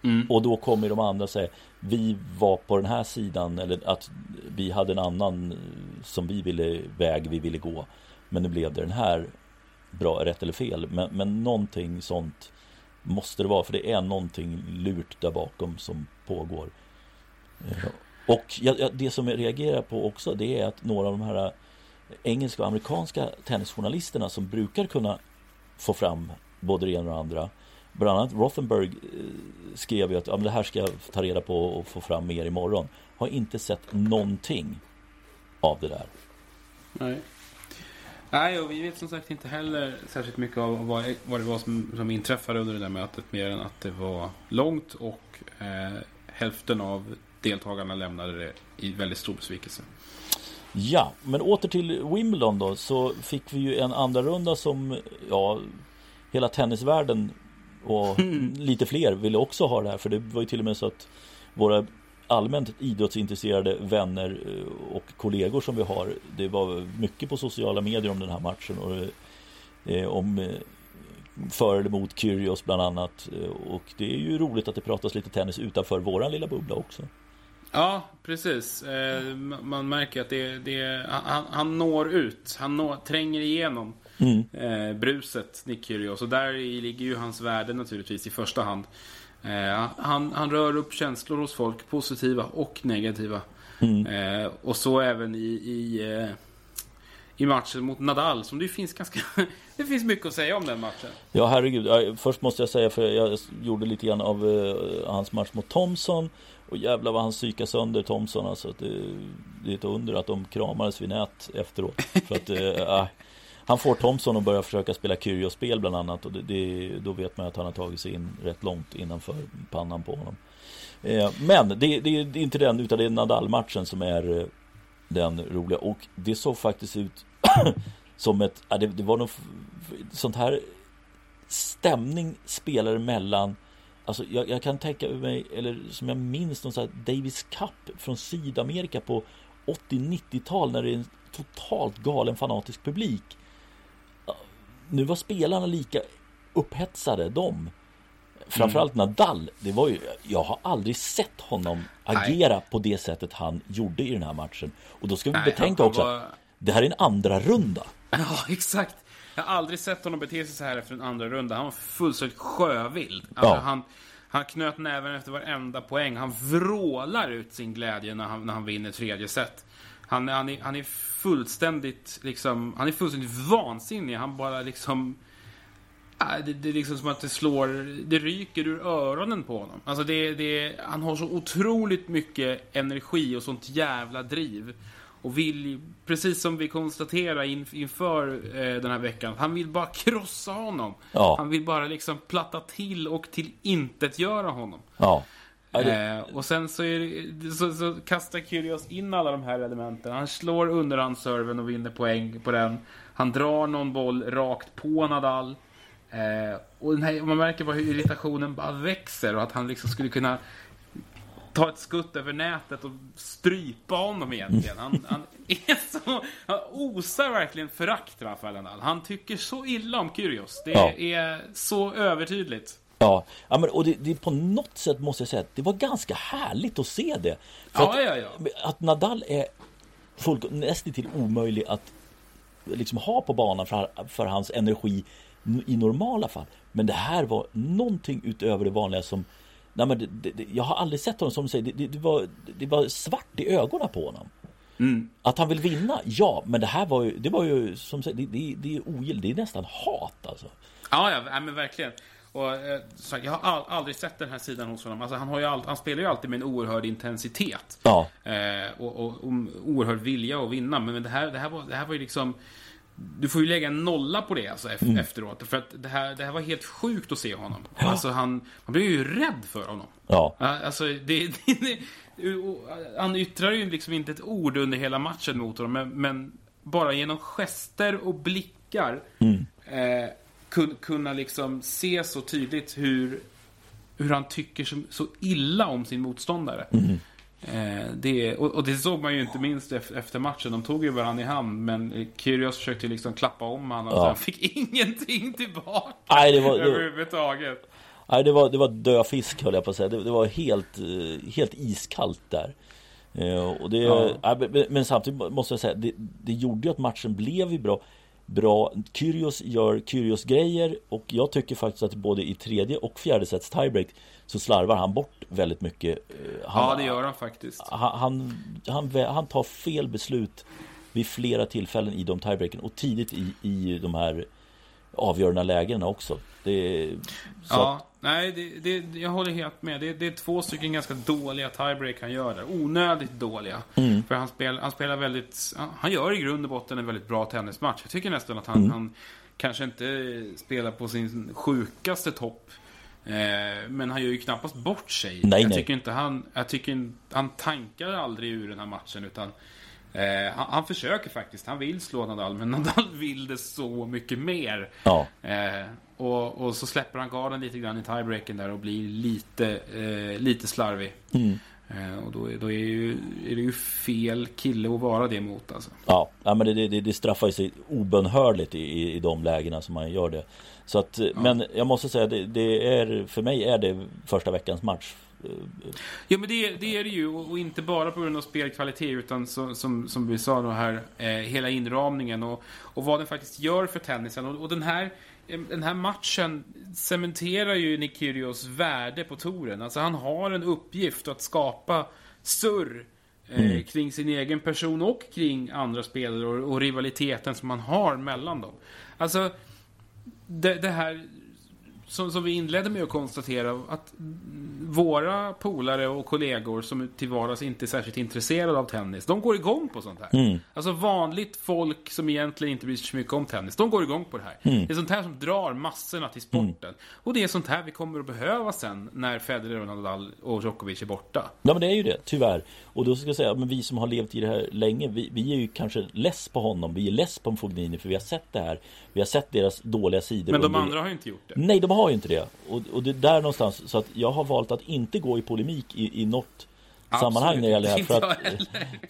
Mm. Och då kommer de andra säga, vi var på den här sidan, eller att vi hade en annan som vi ville väg, vi ville gå. Men nu blev det den här, bra, rätt eller fel. Men, men någonting sånt måste det vara, för det är någonting lurt där bakom som pågår. Och jag, det som jag reagerar på också, det är att några av de här engelska och amerikanska tennisjournalisterna som brukar kunna få fram både det ena och det andra. Bland annat Rothenberg skrev ju att ja, men det här ska jag ta reda på och få fram mer imorgon. Har inte sett någonting av det där. Nej. Nej, och vi vet som sagt inte heller särskilt mycket av vad, vad det var som, som inträffade under det där mötet, mer än att det var långt och eh, hälften av deltagarna lämnade det i väldigt stor besvikelse. Ja, men åter till Wimbledon då, så fick vi ju en andra runda som ja, hela tennisvärlden och mm. lite fler ville också ha det här, för det var ju till och med så att våra allmänt idrottsintresserade vänner och kollegor som vi har, det var mycket på sociala medier om den här matchen och eh, om för eller mot Kyrgios bland annat, och det är ju roligt att det pratas lite tennis utanför våran lilla bubbla också. Ja, precis. Eh, man märker att det, det, han, han når ut. Han når, tränger igenom mm. eh, bruset, Nick Kyrgios. Och där ligger ju hans värde naturligtvis i första hand. Eh, han, han rör upp känslor hos folk, positiva och negativa. Mm. Eh, och så även i, i, eh, i matchen mot Nadal, som det finns ganska... det finns mycket att säga om den matchen. Ja, herregud. Först måste jag säga, för jag gjorde lite grann av eh, hans match mot Thompson. Och jävlar vad han psykade sönder Thompson, alltså. Det, det är ett under att de kramades vid nät efteråt. För att, äh, han får Thompson att börja försöka spela Kyrgios-spel bland annat. Och det, det, då vet man att han har tagit sig in rätt långt innanför pannan på honom. Eh, men det, det, det är inte den, utan det är Nadal-matchen som är den roliga. Och det såg faktiskt ut som ett... Äh, det, det var någon sånt här stämning spelare mellan... Alltså jag, jag kan tänka mig, eller som jag minns någon sån här Davis Cup från Sydamerika på åttio-nittiotal när det är en totalt galen fanatisk publik. Nu var spelarna lika upphetsade, de. Framförallt mm. Nadal, det var ju, jag har aldrig sett honom agera Nej. på det sättet han gjorde i den här matchen. Och då ska vi Nej, betänka också bara... att det här är en andra runda. Ja, exakt. Jag har aldrig sett honom bete sig så här efter en andra runda. Han var fullständigt sjövild. Alltså, ja. han, han knöt näven efter varenda poäng. Han vrålar ut sin glädje när han, när han vinner tredje set. Han, han, är, han är fullständigt liksom, han är fullständigt vansinnig. Han bara liksom... Det, det är liksom som att det slår... Det ryker ur öronen på honom. Alltså det, det, han har så otroligt mycket energi och sånt jävla driv. Och vill, precis som vi konstaterar in, inför eh, den här veckan, han vill bara krossa honom. Ja. Han vill bara liksom platta till och till intet göra honom. Ja. Eh, och sen så, är, så, så kastar Kyrgios in alla de här elementen. Han slår underhandsserven och vinner poäng på den. Han drar någon boll rakt på Nadal. Eh, och den här, man märker bara hur irritationen bara växer och att han liksom skulle kunna ta ett skutt över nätet och strypa honom egentligen. Han, han är så, han osar verkligen förakt Rafael Nadal. Han tycker så illa om Kyrgios. Det ja. är så övertydligt. Ja, ja men, och det, det på något sätt måste jag säga att det var ganska härligt att se det. För ja, att, ja, ja. att Nadal är folk, nästan till omöjlig att liksom ha på banan för, för hans energi i normala fall. Men det här var någonting utöver det vanliga som... Nej, men det, det, jag har aldrig sett honom, som du säger, det, det, det, var, det var svart i ögonen på honom. Mm. Att han vill vinna, ja, men det här var ju, det var ju som säger, det, det, det är ogill, det är nästan hat alltså. Ja, ja men verkligen. Och, så, jag har all, aldrig sett den här sidan hos honom. Alltså, han, har ju all, han spelar ju alltid med en oerhörd intensitet. Ja. Eh, och, och, och oerhörd vilja att vinna. Men, men det, här, det, här var, det här var ju liksom... Du får ju lägga en nolla på det alltså efteråt. Mm. För att det här, det här var helt sjukt att se honom. Ja. Alltså han, man blir ju rädd för honom. Ja. Alltså det, det, det, han yttrar ju liksom inte ett ord under hela matchen mot honom. Men, men bara genom gester och blickar mm. eh, kun, kunna liksom se så tydligt hur, hur han tycker så, så illa om sin motståndare. Mm. Det, och det såg man ju inte minst efter matchen. De tog ju varandra i hand, men Kyrgios försökte liksom klappa om han och ja. sen fick ingenting tillbaka. Nej, det var, överhuvudtaget. Nej, det var, det var död fisk höll jag på att säga. Det, det var helt, helt iskallt där. Och det, ja. nej, men samtidigt måste jag säga, det, det gjorde ju att matchen blev ju bra. bra. Kyrgios gör Kyrgios grejer och jag tycker faktiskt att både i tredje och fjärde sets tiebreak så slarvar han bort väldigt mycket. Han, ja, det gör han faktiskt. Han, han, han, han tar fel beslut vid flera tillfällen i de tiebreaken och tidigt i, i de här avgörande lägena också. Det, så ja, att... nej, det, det, jag håller helt med. Det, det är två stycken ganska dåliga tiebreak han gör där. Onödigt dåliga. Mm. För han spelar, han spelar väldigt... Han gör i grund och botten en väldigt bra tennismatch. Jag tycker nästan att han, mm. han kanske inte spelar på sin sjukaste topp. Men han gör ju knappast bort sig. Nej, jag tycker nej. inte han jag tycker han tankar aldrig ur den här matchen utan eh, han, han försöker faktiskt. Han vill slå Nadal, men Nadal vill det så mycket mer. Ja. Eh, och, och så släpper han garden lite grann i tiebreaken där och blir lite eh, lite slarvig. Mm. Eh, och då, då är, ju, är det ju fel kille att vara det emot alltså. Ja, ja men det, det, det straffar sig obönhörligt i, i, i de lägena som man gör det. Så att, ja. Men jag måste säga, det, det är, för mig är det första veckans match. Ja, men det, det är det ju. Och inte bara på grund av spelkvalitet, utan så, som, som vi sa då här, eh, hela inramningen och, och vad den faktiskt gör för tennisen. Och, och den, här, den här matchen cementerar ju Nikyrgios värde på touren. Alltså han har en uppgift att skapa surr eh, mm. kring sin egen person och kring andra spelare och, och rivaliteten som man har mellan dem. Alltså... Det, det här som, som vi inledde med att konstatera, att våra polare och kollegor som till vardags inte är särskilt intresserade av tennis, de går igång på sånt här. Mm. Alltså vanligt folk som egentligen inte bryr sig så mycket om tennis, de går igång på det här. Mm. Det är sånt här som drar massorna till sporten. Mm. Och det är sånt här vi kommer att behöva sen när Federer och Nadal och Djokovic är borta. Ja, men det är ju det, tyvärr. Och då ska jag säga, men vi som har levt i det här länge, vi, vi är ju kanske less på honom, vi är less på Fognini, för vi har sett det här. Vi har sett deras dåliga sidor. Men de under... andra har ju inte gjort det. Nej, de har har ju inte det. Och, och det är där någonstans. Så att jag har valt att inte gå i polemik i, i något absolut sammanhang när det gäller det här. För att,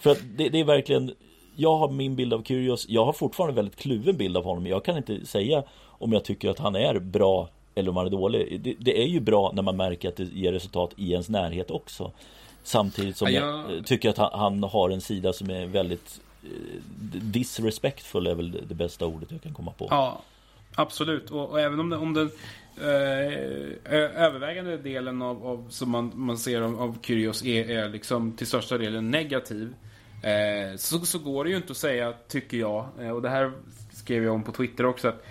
för att det, det är verkligen... Jag har min bild av Kyrgios. Jag har fortfarande en väldigt kluven bild av honom. Jag kan inte säga om jag tycker att han är bra eller om han är dålig. Det, det är ju bra när man märker att det ger resultat i ens närhet också. Samtidigt som jag, jag tycker att han, han har en sida som är väldigt... disrespectful är väl det bästa ordet jag kan komma på. Ja, absolut. Och, och även om, det, om den eh, övervägande delen av, av som man, man ser av, av Kyrgios är, är liksom till största delen negativ, eh, så, så går det ju inte att säga, tycker jag, eh, och det här skrev jag om på Twitter också, att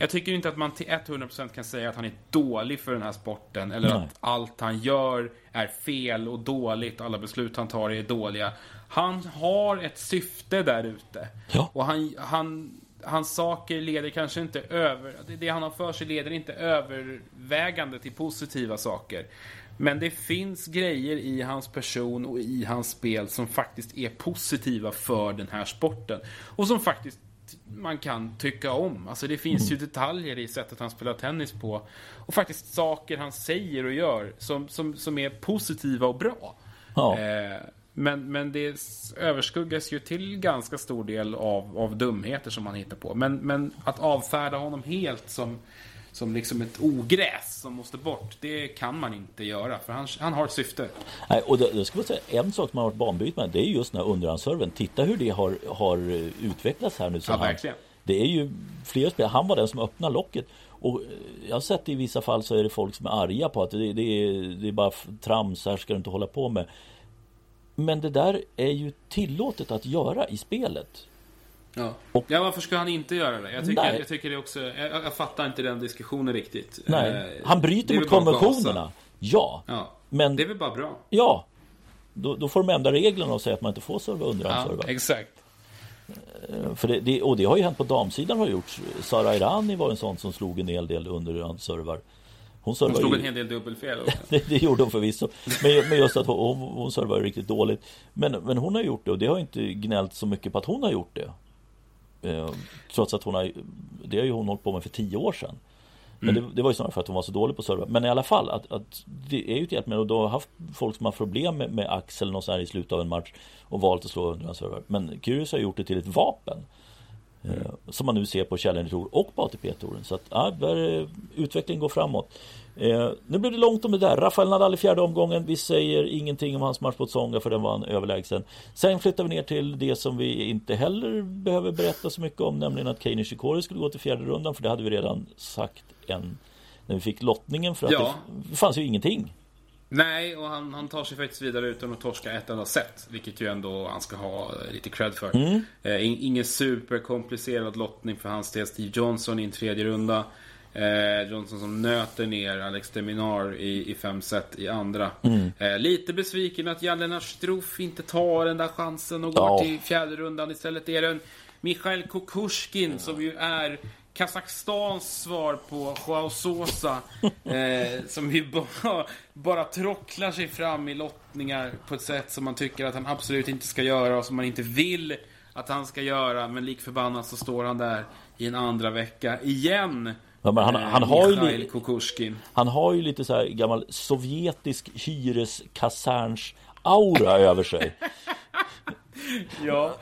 jag tycker inte att man till hundra procent kan säga att han är dålig för den här sporten, eller nej, att allt han gör är fel och dåligt, alla beslut han tar är dåliga. Han har ett syfte där ute. Ja. Och han, han, hans saker leder kanske inte över... Det han har för sig leder inte övervägande till positiva saker. Men det finns grejer i hans person och i hans spel som faktiskt är positiva för den här sporten. Och som faktiskt man kan tycka om. Alltså det finns mm. ju detaljer i sättet han spelar tennis på. Och faktiskt saker han säger och gör som, som, som är positiva och bra. Ja. Eh, Men, men det överskuggas ju till ganska stor del av, av dumheter som man hittar på. Men, men att avfärda honom helt som, som liksom ett ogräs som måste bort, det kan man inte göra. För han, han har ett syfte. Nej, och då, då ska jag säga, en sak man har varit banbryt med, det är just den här underhandsserven. Titta hur det har, har utvecklats här nu. Så ja, han, verkligen. Det är ju flera spelare. Han var den som öppnade locket. Och jag har sett i vissa fall så är det folk som är arga på att det, det, är, det är bara trams, här ska du inte hålla på med. Men det där är ju tillåtet att göra i spelet. Ja, och, ja varför ska han inte göra det? Jag tycker, jag, jag tycker det också... Jag, jag fattar inte den diskussionen riktigt. Nej. Han bryter mot konventionerna. Ja, ja. Men det är väl bara bra. Ja. Då, då får de ändra reglerna och säga att man inte får serva underhandsserva. Ja, exakt. För det, det, och det har ju hänt på damsidan har gjorts. Sara Irani var en sån som slog en hel del underhandsservar. Hon, hon slog ju en hel del dubbelfel. det, det gjorde hon förvisso. Men, men just att hon, hon servar riktigt dåligt. Men, men hon har gjort det och det har inte gnällt så mycket på att hon har gjort det. Eh, trots att hon har, det har ju hon hållit på med för tio år sedan. Men mm. det, det var ju snarare för att hon var så dålig på servar. Men i alla fall, att, att det är ju ett hjälpmedel. Och då har haft folk som har problem med, med axeln och så här i slutet av en match och valt att slå under en servar. Men Kyrgios har gjort det till ett vapen. Mm. Som man nu ser på Challenger-touren och på A T P-touren. Så att ja, där, utvecklingen går framåt. eh, Nu blev det långt om det där. Rafael Nadal i fjärde omgången. Vi säger ingenting om hans match mot Tsonga, för den var en överlägsen. Sen flyttar vi ner till det som vi inte heller behöver berätta så mycket om, nämligen att Kei Nishikori skulle gå till fjärde rundan. För det hade vi redan sagt en, när vi fick lottningen. För att ja. det fanns ju ingenting. Nej, och han, han tar sig faktiskt vidare utan att torska ett enda set, vilket ju ändå han ska ha lite cred för. Mm. Eh, ingen superkomplicerad lottning för hans del. Steve Johnson i en tredje runda. Eh, Johnson som nöter ner Alex de Minaur i, i fem set i andra. Mm. Eh, lite besviken att Jan-Lennart Struff inte tar den där chansen och går oh. till fjärde rundan. Istället är det en Mikhail Kukushkin mm. som ju är... Kazakstans svar på Joao Sosa eh, som ju bara, bara trocklar sig fram i lottningar på ett sätt som man tycker att han absolut inte ska göra och som man inte vill att han ska göra, men likförbannat så står han där i en andra vecka igen. Ja, men han, eh, han, har ju li- han har ju lite så här gammal sovjetisk hyreskaserns aura över sig. Ja.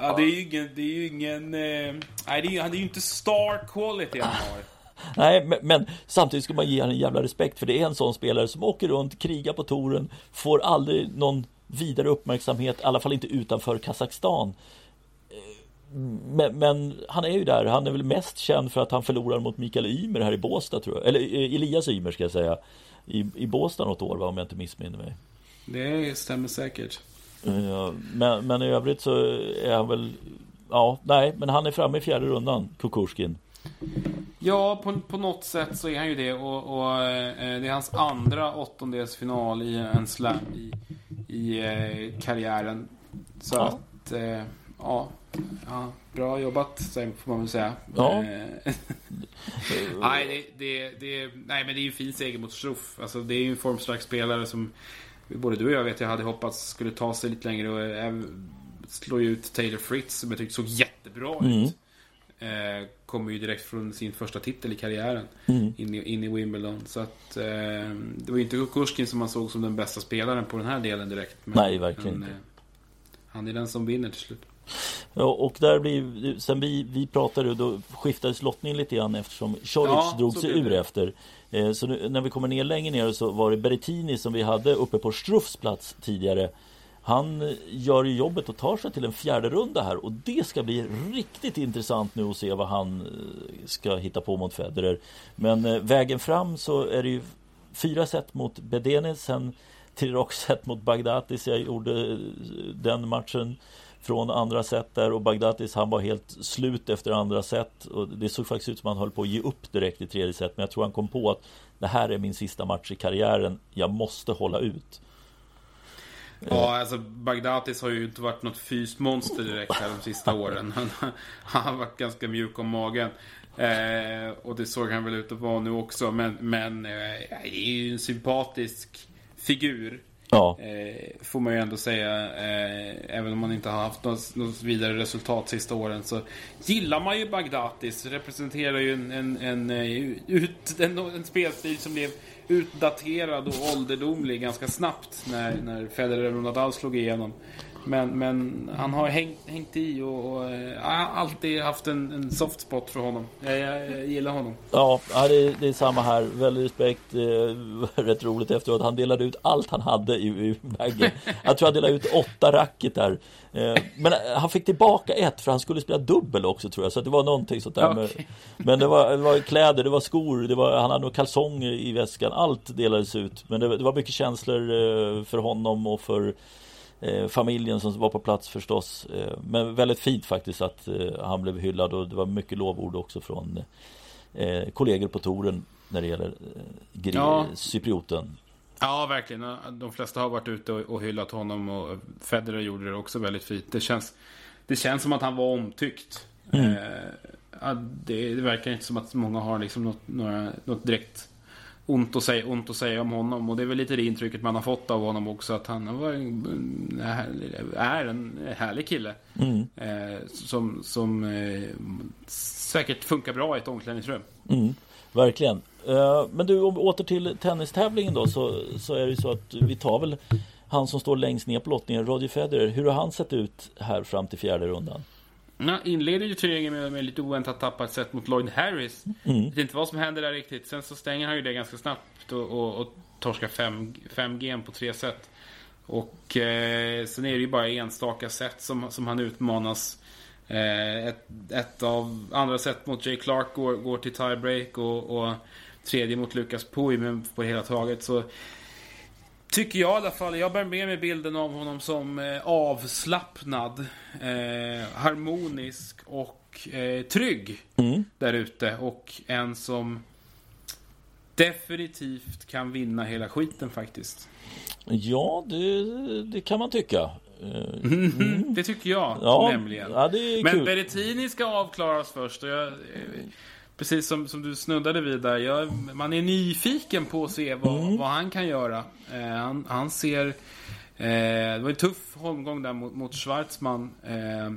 Ja, det är ju ingen... Det är ju ingen eh, nej, det är, han är ju inte star quality han har. Nej, men, men samtidigt ska man ge honom en jävla respekt. För det är en sån spelare som åker runt, krigar på touren, får aldrig någon vidare uppmärksamhet, i alla fall inte utanför Kazakstan. Men, men han är ju där. Han är väl mest känd för att han förlorar mot Mikael Ymer här i Båstad, tror jag. Eller Elias Ymer ska jag säga. I, i Båstad något år, va, om jag inte missminner mig. Det stämmer säkert. Men, men i övrigt så är han väl... Ja, nej, men han är framme i fjärde rundan, Kukushkin. Ja, på, på något sätt så är han ju det. Och, och det är hans andra åttondelsfinal i en slam i, i karriären. Så ja. att... Ja, ja, bra jobbat, får man väl säga. Ja. nej, det, det, det, nej, men det är ju en fin seger mot Struff. Alltså, det är ju en formstark spelare som... Både du och jag vet jag hade hoppats skulle ta sig lite längre och slå ut Taylor Fritz som jag tyckte såg jättebra ut. Mm. eh, kommer ju direkt från sin första titel i karriären mm. in, i, in i Wimbledon. Så att eh, det var ju inte Kukushkin som man såg som den bästa spelaren på den här delen direkt. Men nej, verkligen han, inte. Eh, han är den som vinner till slut. Ja, och där blir, sen vi, vi pratade, då skiftades lottningen lite grann eftersom Choric ja, drog sig ur det. efter eh, Så nu, när vi kommer ner längre ner så var det Berrettini som vi hade uppe på Struffs plats tidigare. Han gör ju jobbet och tar sig till en fjärde runda här, och det ska bli riktigt intressant nu att se vad han ska hitta på mot Federer. Men eh, vägen fram så är det ju fyra set mot Bedenis, sen tre set mot Baghdatis. Jag gjorde den matchen från andra set där, och Baghdatis han var helt slut efter andra set, och det såg faktiskt ut som han höll på att ge upp direkt i tredje set, men jag tror han kom på att det här är min sista match i karriären, jag måste hålla ut. Ja, alltså Baghdatis har ju inte varit något fysmonster direkt här de sista åren. Han, han har varit ganska mjuk om magen, eh, och det såg han väl ut att vara nu också, men, men eh, är ju en sympatisk figur. Ja. Eh, får man ju ändå säga, eh, även om man inte har haft något, något vidare resultat sista åren, så gillar man ju Baghdatis. Representerar ju en, en, en, ut, en, en spelstil som blev utdaterad och ålderdomlig ganska snabbt när, när Federer och Nadal slog igenom, men, men han har hängt, hängt i och, och jag har alltid haft en, en soft spot för honom. Jag, jag, jag gillar honom. Ja, det är, det är samma här. Väldigt respekt. Eh, rätt roligt efteråt. Han delade ut allt han hade i, i baggen. Jag tror han delade ut åtta racket där. Eh, men han fick tillbaka ett för han skulle spela dubbel också, tror jag. Så det var någonting sånt där. Okay. Men, men det, var, det var kläder, det var skor, det var, han hade nog kalsonger i väskan. Allt delades ut. Men det, det var mycket känslor eh, för honom och för Eh, familjen som var på plats förstås, eh, men väldigt fint faktiskt att eh, han blev hyllad, och det var mycket lovord också från eh, kollegor på touren när det gäller eh, gre- ja. Cyprioten. Ja, verkligen. De flesta har varit ute och, och hyllat honom, och Federer gjorde det också väldigt fint. Det känns, det känns som att han var omtyckt. Mm. Eh, det, det verkar inte som att många har liksom något, några, något direkt ont att, säga, ont att säga om honom, och det är väl lite det intrycket man har fått av honom också, att han var en, är en härlig kille mm. eh, som, som eh, säkert funkar bra i ett omklädningsrum. Mm, verkligen. Eh, men du, om vi åter till tennistävlingen då, så, så är det så att vi tar väl han som står längst ner på lottningen, Roger Federer. Hur har han sett ut här fram till fjärde rundan? Ja, inleder ju turneringen med, med lite oväntat tappat sätt mot Lloyd Harris. Mm. Jag vet inte vad som händer där riktigt. Sen så stänger han ju det ganska snabbt och, och, och torskar fem, fem game på tre set. Och eh, sen är det ju bara enstaka set som, som han utmanas. Eh, ett, ett av andra set mot Jay Clark går, går till tiebreak, och, och tredje mot Lucas Pouy, men på hela taget så tycker jag i alla fall, jag bär med mig bilden av honom som eh, avslappnad, eh, harmonisk och eh, trygg mm. där ute, och en som definitivt kan vinna hela skiten faktiskt. Ja, det, det kan man tycka. Mm. Det tycker jag ja, nämligen. Ja, det är men kul. Berrettini ska avklaras först, och jag... Precis som, som du snuddade vid där, jag, man är nyfiken på att se vad, mm. vad han kan göra. Eh, han, han ser... Eh, det var en tuff omgång där mot, mot Schwartzman eh,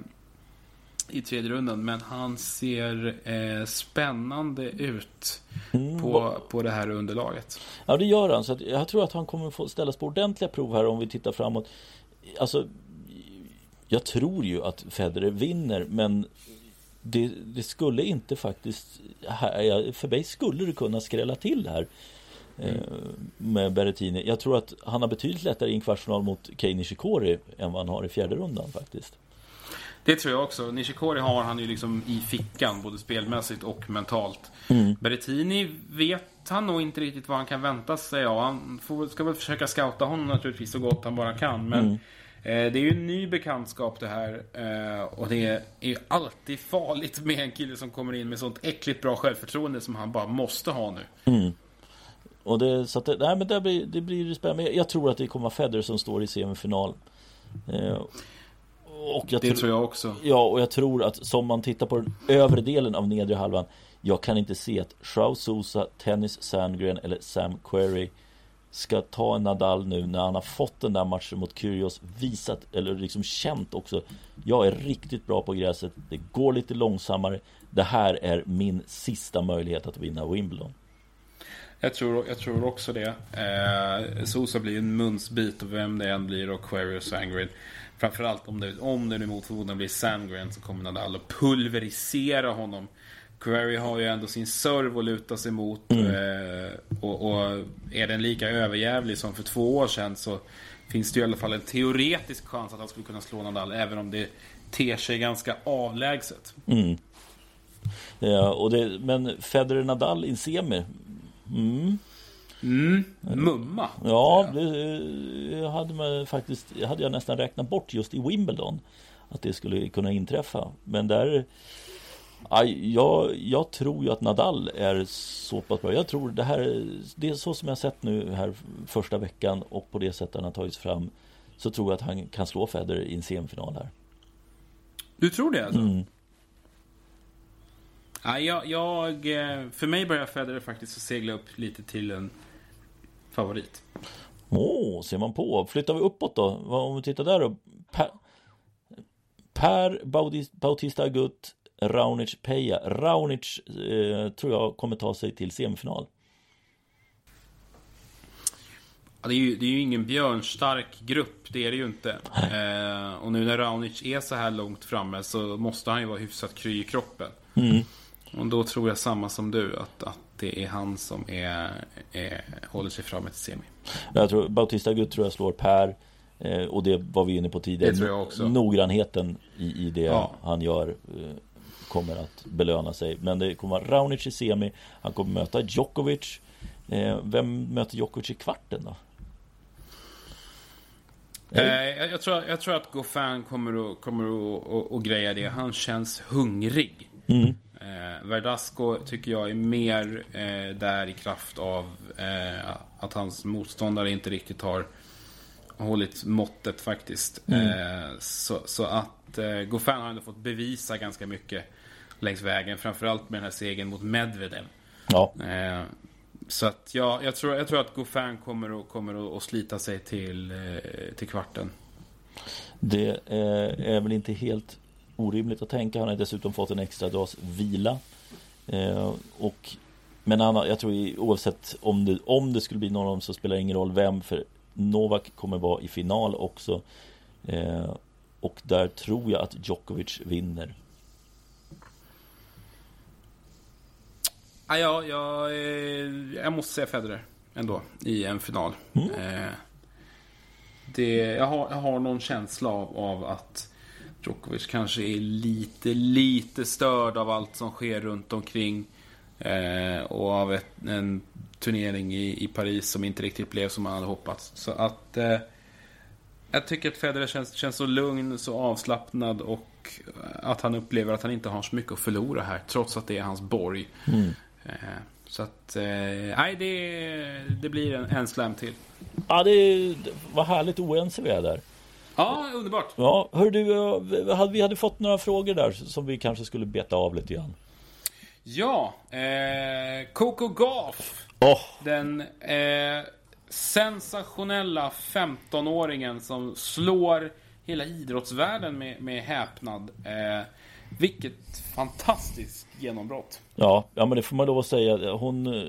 i tredje runden, men han ser eh, spännande ut mm. på, på det här underlaget. Ja, det gör han. Så att jag tror att han kommer få ställas på ordentliga prov här om vi tittar framåt. Alltså, jag tror ju att Federer vinner, men... Det, det skulle inte faktiskt här, för mig skulle det kunna skrälla till här mm. eh, med Berrettini. Jag tror att han har betydligt lättare i en kvartsfinal mot Kei Nishikori än vad han har i fjärde rundan faktiskt. Det tror jag också. Nishikori har han ju liksom i fickan, både spelmässigt och mentalt. Mm. Berrettini vet han nog inte riktigt vad han kan vänta sig av. Han får, ska väl försöka scouta honom naturligtvis så gott han bara kan, men mm. Det är ju en ny bekantskap det här, och det är ju alltid farligt med en kille som kommer in med sånt äckligt bra självförtroende som han bara måste ha nu. Mm. Och det, så att det, nej, men det blir, det blir spännande. Jag tror att det kommer Federer som står i semifinal. Och jag det tror, tror jag också. Ja, och jag tror att som man tittar på den övre delen av nedre halvan, jag kan inte se att João Sousa, Tennys Sandgren eller Sam Querrey ska ta en Nadal nu när han har fått den där matchen mot Kyrgios, visat eller liksom känt också, jag är riktigt bra på gräset, det går lite långsammare, det här är min sista möjlighet att vinna Wimbledon. Jag tror, jag tror också det. Eh, Sosa blir en munsbit och vem det än blir och Querrey och Sandgren. Framförallt om det, om det nu mot förmodan blir Sandgren så kommer Nadal att pulverisera honom. Querrey har ju ändå sin serv att luta sig mot mm. eh, och, och är den lika överjävlig som för två år sedan så finns det ju i alla fall en teoretisk chans att han skulle kunna slå Nadal även om det ter sig ganska avlägset. Mm. Ja, och det, men Federer Nadal i semi. Mm. Mm. Mumma. Ja, det hade man faktiskt, hade jag nästan räknat bort just i Wimbledon att det skulle kunna inträffa. Men där jag, jag tror ju att Nadal är så pass bra. Jag tror det här, det är så som jag sett nu här första veckan och på det sättet han har tagits fram, så tror jag att han kan slå Federer i en semifinal här. Du tror det alltså? Mm. Ja, jag, jag, för mig börjar Federer faktiskt att segla upp lite till en favorit. Åh, oh, ser man på. Flyttar vi uppåt då? Om vi tittar där då. Per, per Bautista Agut, Raonic, Pella. Raonic eh, tror jag kommer ta sig till semifinal. Ja, det, är ju, det är ju ingen björnstark grupp, det är det ju inte. Eh, och nu när Raonic är så här långt framme så måste han ju vara hyfsat kry i kroppen. Mm. Och då tror jag samma som du att, att det är han som är, är, håller sig fram till semi. Jag tror, Bautista Agut tror jag slår Per eh, och det var vi inne på tidigare. Det tror jag också. Noggrannheten i, i det ja. han gör eh, kommer att belöna sig. Men det kommer vara Raonic i semi. Han kommer möta Djokovic. eh, Vem möter Djokovic i kvarten då? Eh, jag, tror, jag tror att Goffin kommer att, kommer att, att, att greja det. Han känns hungrig. Mm. Eh, Verdasco tycker jag är mer eh, där i kraft av eh, att hans motståndare inte riktigt har hållit måttet faktiskt. Mm. eh, så, så att eh, Goffin har ändå fått bevisa ganska mycket längs vägen, framförallt med den här segern mot Medvedev. Ja. eh, Så att ja, jag, tror, jag tror att Goffin kommer att, kommer att slita sig till, eh, till kvarten. Det eh, är väl inte helt orimligt att tänka. Han har dessutom fått en extra dags vila. Eh, och, men han, jag tror oavsett om det, om det skulle bli någon av dem så spelar det ingen roll vem. För Novak kommer vara i final också. Eh, och där tror jag att Djokovic vinner. Ah, ja, jag, eh, jag måste säga Federer ändå i en final. Mm. Eh, det, jag, har, jag har någon känsla av, av att Djokovic kanske är lite, lite störd av allt som sker runt omkring eh, och av ett, en turnering i, i Paris som inte riktigt blev som man hade hoppats. Så att eh, jag tycker att Federer känns, känns så lugn, så avslappnad och att han upplever att han inte har så mycket att förlora här, trots att det är hans borg. Mm. eh, Så att eh, nej, det, det blir en, en slam till. Ja, det var härligt oense vi är där. Ja, underbart. Ja, hör du, vi hade fått några frågor där som vi kanske skulle beta av lite grann. Ja, eh, Coco Gauff. Oh. Den eh, sensationella femton-åringen som slår hela idrottsvärlden med, med häpnad. Eh, vilket fantastiskt genombrott. Ja, ja, men det får man lov att säga. Hon...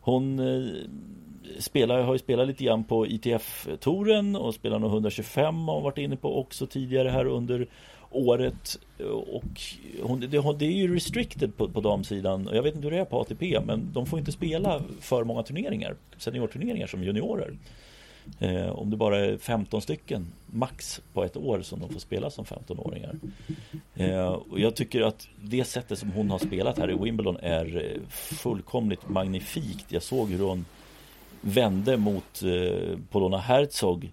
hon spelar, har ju spelat lite grann på I T F-touren och spelar nog hundratjugofem har varit inne på också tidigare här under året, och hon, det, det är ju restricted på, på damsidan, och jag vet inte hur det är på A T P, men de får inte spela för många turneringar, seniorturneringar som juniorer, eh, om det bara är femton stycken max på ett år som de får spela som femton-åringar. Eh, och jag tycker att det sättet som hon har spelat här i Wimbledon är fullkomligt magnifikt. Jag såg hur hon vände mot eh, Polona Herzog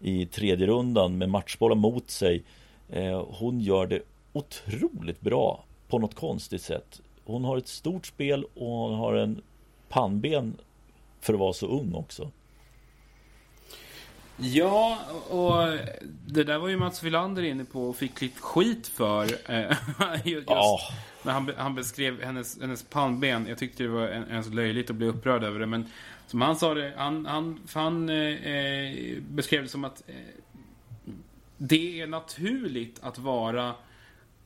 i tredje rundan med matchbollar mot sig. Eh, hon gör det otroligt bra på något konstigt sätt. Hon har ett stort spel och hon har en pannben för att vara så ung också. Ja, och det där var ju Mats Wilander inne på och fick lite skit för. Just oh. när han, han beskrev hennes, hennes pannben. Jag tyckte det var en, en så löjligt att bli upprörd över det. Men som han sa det, han, han, han eh, beskrev det som att eh, det är naturligt att vara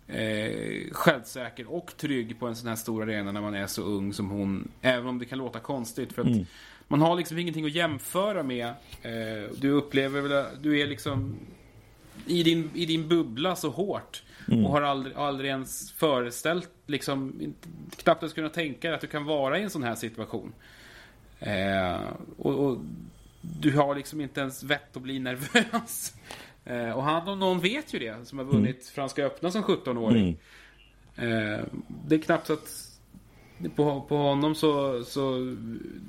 eh, självsäker och trygg på en sån här stor arena när man är så ung som hon. Även om det kan låta konstigt för att mm. man har liksom ingenting att jämföra med. Du upplever väl, du är liksom i din, i din bubbla så hårt mm. och har aldrig, aldrig ens föreställt liksom, knappt ens kunnat tänka att du kan vara i en sån här situation. Eh, och, och du har liksom inte ens vett att bli nervös. Eh, och han och någon vet ju det som har vunnit mm. Franska öppna som sjuttonåring. Mm. Eh, det är knappt så att På, på honom så, så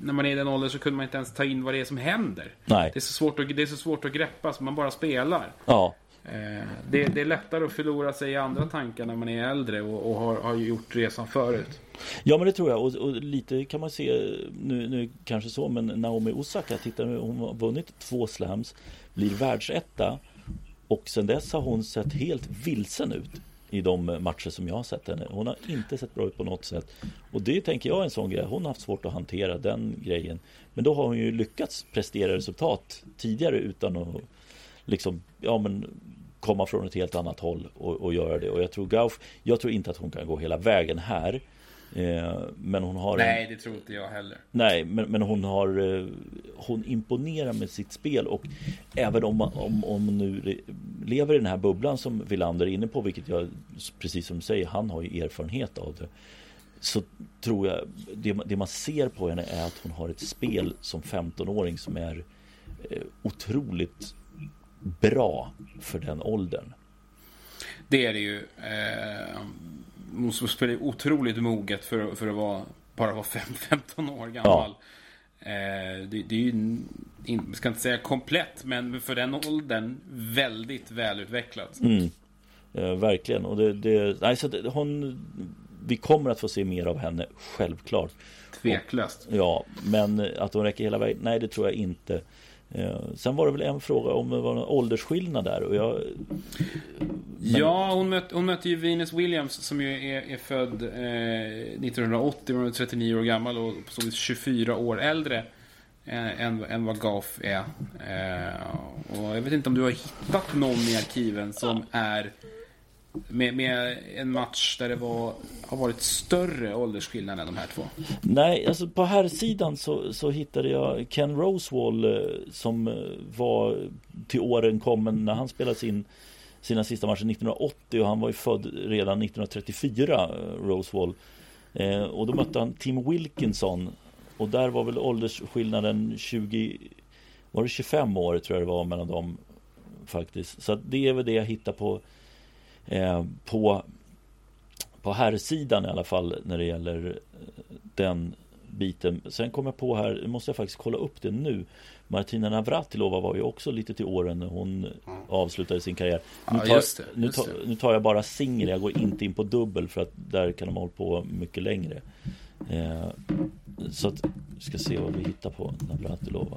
när man är i den åldern så kunde man inte ens ta in vad det är som händer. Nej. Det är så svårt att, det är så svårt att greppa så man bara spelar. Ja. Eh, det, det är lättare att förlora sig i andra tankar när man är äldre och, och har, har gjort resan förut. Ja, men det tror jag. Och, och lite kan man se nu, nu kanske så, men Naomi Osaka, titta, hon har vunnit två slams, blir världsetta och sen dess har hon sett helt vilsen ut i de matcher som jag har sett henne. Hon har inte sett bra ut på något sätt. Och det tänker jag är en sån grej. Hon har haft svårt att hantera den grejen. Men då har hon ju lyckats prestera resultat tidigare utan att liksom, ja, men komma från ett helt annat håll och, och göra det. Och jag tror Gauff, jag tror inte att hon kan gå hela vägen här. Eh, men hon har... Nej, det tror inte jag heller. Nej, men, men hon har... Eh, hon imponerar med sitt spel och även om man om, om nu lever i den här bubblan som Wilander är inne på, vilket jag, precis som du säger, han har ju erfarenhet av det, så tror jag det, det man ser på henne är att hon har ett spel som femtonåring som är eh, otroligt bra för den åldern. Det är det ju... Eh... Hon spelar otroligt moget för, för att vara, bara vara fem, femton år gammal. Ja. Eh, det, det är ju, in, ska inte säga komplett, men för den åldern väldigt välutvecklat. Mm. Eh, verkligen. Och det, det, nej, så det, hon, vi kommer att få se mer av henne, självklart. Tveklöst. Och, ja, men att hon räcker hela vägen, nej det tror jag inte. Sen var det väl en fråga om det var någon åldersskillnad där och jag... Men... Ja, hon mötte, hon mötte ju Venus Williams som ju är, är född eh, nittonhundraåttio, var trettionio år gammal och på så vis tjugofyra år äldre eh, än, än vad Goff är. Eh, och jag vet inte om du har hittat någon i arkiven som är med, med en match där det var, har varit större åldersskillnad än de här två. Nej, alltså på här sidan så, så hittade jag Ken Rosewall som var till åren kommen när han spelade sin, sina sista matcher nittonhundraåttio och han var ju född redan nittonhundratrettiofyra, Rosewall. Eh, och då mötte han Tim Wilkinson och där var väl åldersskillnaden tjugo, var det tjugofem år tror jag det var mellan dem faktiskt. Så det är väl det jag hittar på Eh, på på här sidan i alla fall när det gäller den biten. Sen kommer jag på här, måste jag faktiskt kolla upp det nu. Martina Navratilova var ju också lite till åren när hon mm. avslutade sin karriär. Nu tar, ja, just det, just det. Nu tar, nu tar jag bara singel, jag går inte in på dubbel för att där kan de hålla på mycket längre. Eh, så att vi ska se vad vi hittar på Navratilova.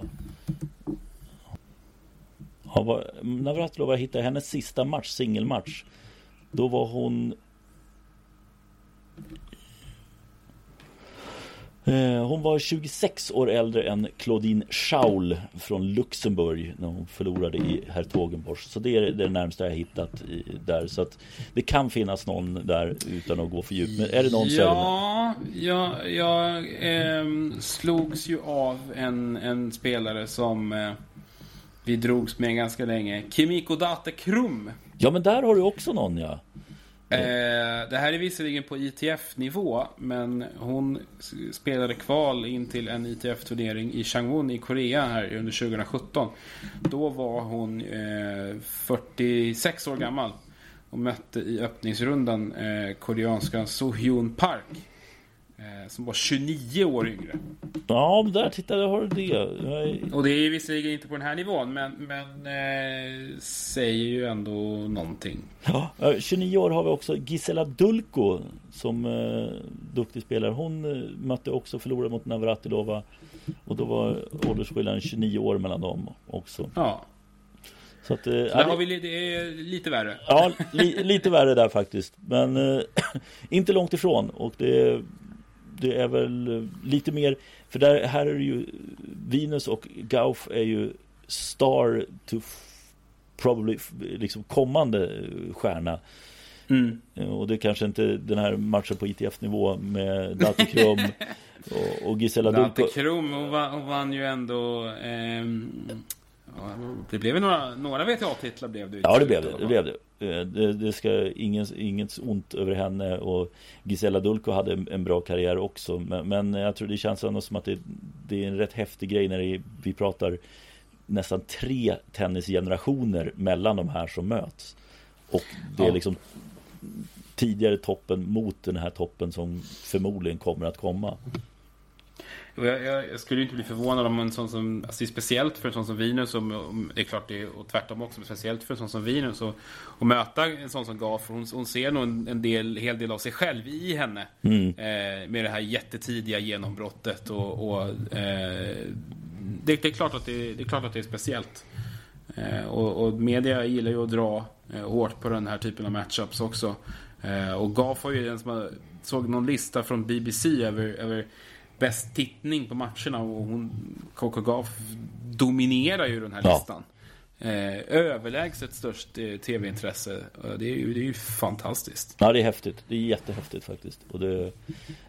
Ja, Navratilova hittade hennes sista match, singelmatch. Då var hon eh, hon var tjugosex år äldre än Claudine Schaul från Luxemburg när hon förlorade i Hertogenbosch. Så det är det närmsta jag hittat i, där. Så att det kan finnas någon där utan att gå för djupt. Men är det någon? Ja, ja, jag eh, slogs ju av en, en spelare som eh... vi drogs med ganska länge. Kimiko Date Krum. Ja, men där har du också någon, ja. Eh, det här är visserligen på I T F-nivå, men hon spelade kval in till en I T F-turnering i Changwon i Korea här under tjugosjutton. Då var hon eh, fyrtiosex år gammal och mötte i öppningsrundan eh, koreanskan So Hyun Park. Som var tjugonio år yngre. Ja, där tittar jag, har det. Jag... Och det är visserligen inte på den här nivån, men, men eh, säger ju ändå någonting. Ja, tjugonio år har vi också Gisela Dulko som eh, duktig spelare. Hon eh, mötte också förlorade mot Navratilova och då var åldersskillnaden tjugonio år mellan dem också. Ja. Så att, så äh, har vi, det är lite värre. Ja, li, lite värre där faktiskt. Men äh, inte långt ifrån. Och det, det är väl lite mer. För där, här är det ju Venus och Gauff är ju star to f- probably liksom kommande stjärna. Mm. Och det är kanske inte den här matchen på I T F-nivå med Dati Krum och, och Gisela Dulko. Dati Krum, hon vann, hon vann ju ändå... Eh, det blev ju några, några W T A-titlar blev det ju. Ja, det blev det. Det, blev det. det, det ska inget, inget ont över henne, och Gisela Dulko hade en, en bra karriär också. Men, men jag tror det känns ändå som att det, det är en rätt häftig grej när det, vi pratar nästan tre tennisgenerationer mellan de här som möts. Och det är liksom tidigare toppen mot den här toppen som förmodligen kommer att komma. Jag, jag, jag skulle inte bli förvånad om en sån som, alltså speciellt för en sån som Venus, det är klart det, och tvärtom också, men speciellt för en sån som Venus och, och möta en sån som Gaff, hon, hon ser nog en, en del, hel del av sig själv i henne, mm. eh, med det här jättetidiga genombrottet och, och eh, det, det är klart att det, det är klart att det är speciellt. Eh, och, och media gillar ju att dra eh, hårt på den här typen av matchups också. Eh, och Gaff var ju den som såg någon lista från B B C över, över bäst tittning på matcherna, och hon, Coco Gauff, dominerar ju den här ja. listan. Eh, överlägset störst eh, tv-intresse. Det är, ju, det är ju fantastiskt. Ja, det är häftigt. Det är jättehäftigt faktiskt. Och det,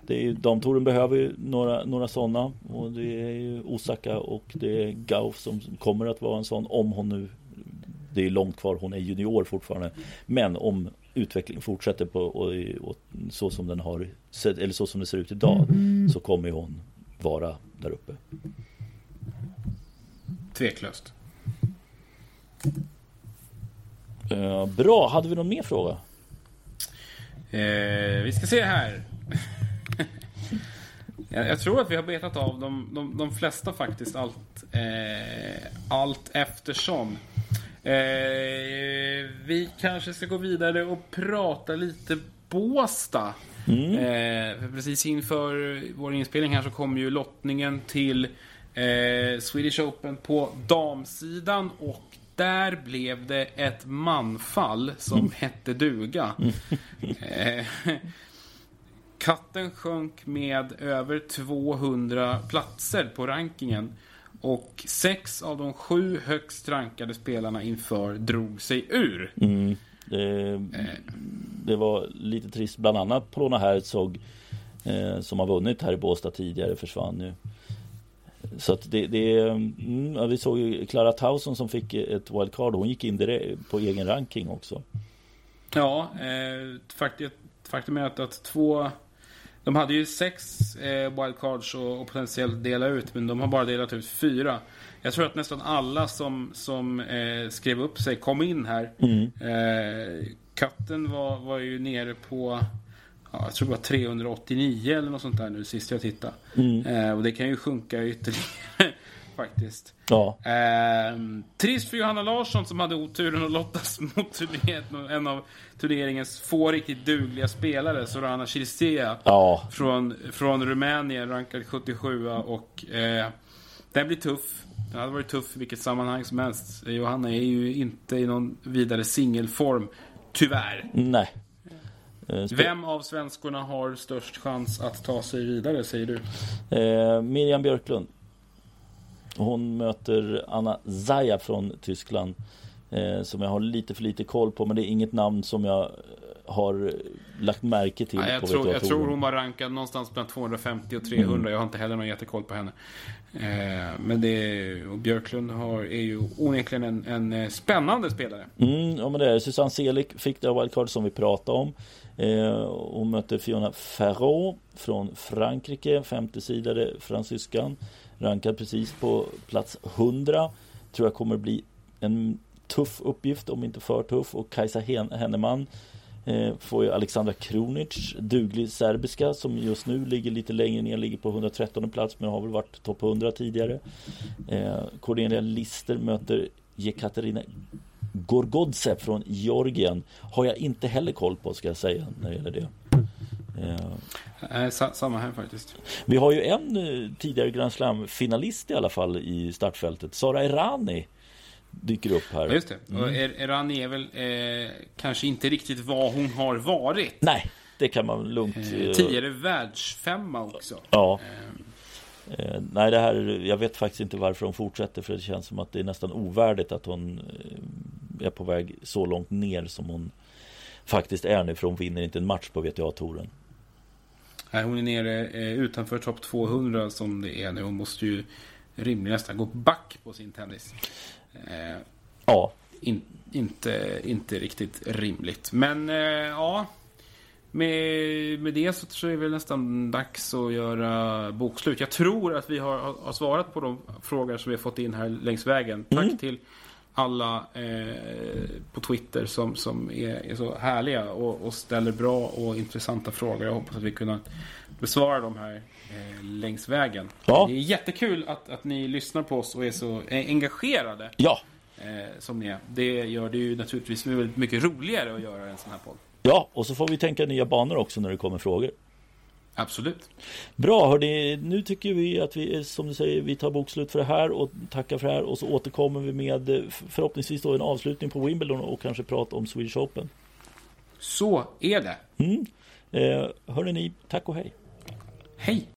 det är ju, damtouren behöver ju några, några sådana, och det är ju Osaka och det är Gauff som kommer att vara en sån, om hon nu, det är långt kvar, hon är junior fortfarande, men om utvecklingen fortsätter på och, och så som den har sett, eller så som det ser ut idag, så kommer hon vara där uppe. Tveklöst. Eh, bra, hade vi någon mer fråga? Eh, vi ska se här. jag, jag tror att vi har betat av de, de, de flesta faktiskt, allt, eh, allt eftersom. Eh, vi kanske ska gå vidare och prata lite Båstad. Mm. Eh, för precis inför vår inspelning här så kom ju lottningen till eh, Swedish Open på damsidan, och där blev det ett manfall som mm. hette duga. Mm. Eh, katten sjönk med över tvåhundra platser på rankingen. Och sex av de sju högst rankade spelarna inför drog sig ur. Mm. Det, det var lite trist. Bland annat Polona Herzog, eh, som har vunnit här i Båstad tidigare, försvann nu. Så att det, det mm, ja, vi såg ju Clara Tauson som fick ett wildcard. Hon gick in direkt på egen ranking också. Ja, eh, faktum, faktum är att, att två... De hade ju sex eh, wildcards och, och potentiellt dela ut, men de har bara delat ut fyra. Jag tror att nästan alla som, som eh, skrev upp sig kom in här. Mm. Eh, katten var, var ju nere på ja, jag tror det var tre åttionio eller något sånt där nu sist jag tittade. Mm. Eh, och det kan ju sjunka ytterligare faktiskt. Ja. Eh, trist för Johanna Larsson som hade oturen att lottas mot en av turneringens få riktigt dugliga spelare, Sorana Cirsea, ja. från, från Rumänien, rankad sjuttiosju, och eh, den blir tuff. Den hade varit tuff i vilket sammanhang som helst. Johanna är ju inte i någon vidare singelform, tyvärr. Nej. Vem av svenskorna har störst chans att ta sig vidare, säger du? Eh, Miriam Björklund. Hon möter Anna Zaja från Tyskland, eh, som jag har lite för lite koll på, men det är inget namn som jag har lagt märke till. Nej, jag, på tror, jag tror hon var rankad någonstans mellan tvåhundrafemtio och trehundra. Mm. Jag har inte heller någon jättekoll på henne. Eh, men det är, och Björklund har, är ju onekligen en, en spännande spelare. Mm, ja, men det är. Susanne Selig fick det wildcard som vi pratade om. Eh, hon möter Fiona Ferro från Frankrike, femtiosidade fransyskan, rankad precis på plats hundra. Tror jag kommer bli en tuff uppgift, om inte för tuff. Och Kajsa Henneman eh, får ju Alexandra Krunic, duglig serbiska, som just nu ligger lite längre ner, ligger på hundratrettonde plats, men har väl varit topp hundra tidigare. Eh, Cornelia Lister möter Jekaterina Gorgodsev från Georgien. Har jag inte heller koll på, ska jag säga, när det gäller det. Ja. Samma här faktiskt. Vi har ju en tidigare Grand Slam finalist i alla fall i startfältet, Sara Errani, dyker upp här. Just det. Och Erani är väl eh, kanske inte riktigt vad hon har varit. Nej, det kan man lugnt. Eh, tidigare världsfemma också. Ja. Eh. Eh, nej, det här, jag vet faktiskt inte varför hon fortsätter, för det känns som att det är nästan ovärdigt att hon är på väg så långt ner som hon faktiskt är nu, för hon vinner inte en match på W T A-touren. Nej, hon är nere eh, utanför topp tvåhundra som det är nu. Hon måste ju rimligen nästan gå back på sin tennis. Eh, ja. In, inte, inte riktigt rimligt. Men eh, ja, med, med det så tror jag väl nästan dags att göra bokslut. Jag tror att vi har, har svarat på de frågor som vi har fått in här längs vägen. Tack mm. till alla eh, på Twitter som, som är, är så härliga och, och ställer bra och intressanta frågor. Jag hoppas att vi kunnat besvara dem här eh, längs vägen. Ja. Det är jättekul att, att ni lyssnar på oss och är så engagerade ja. eh, som ni är. Det gör det ju naturligtvis väldigt mycket roligare att göra en sån här podd. Ja, och så får vi tänka nya banor också när det kommer frågor. Absolut. Bra, hörni, nu tycker vi att vi, som du säger, vi tar bokslut för det här och tackar för det här, och så återkommer vi med förhoppningsvis då en avslutning på Wimbledon och kanske prata om Swedish Open. Så är det. Mm. Eh, hörni, tack och hej. Hej.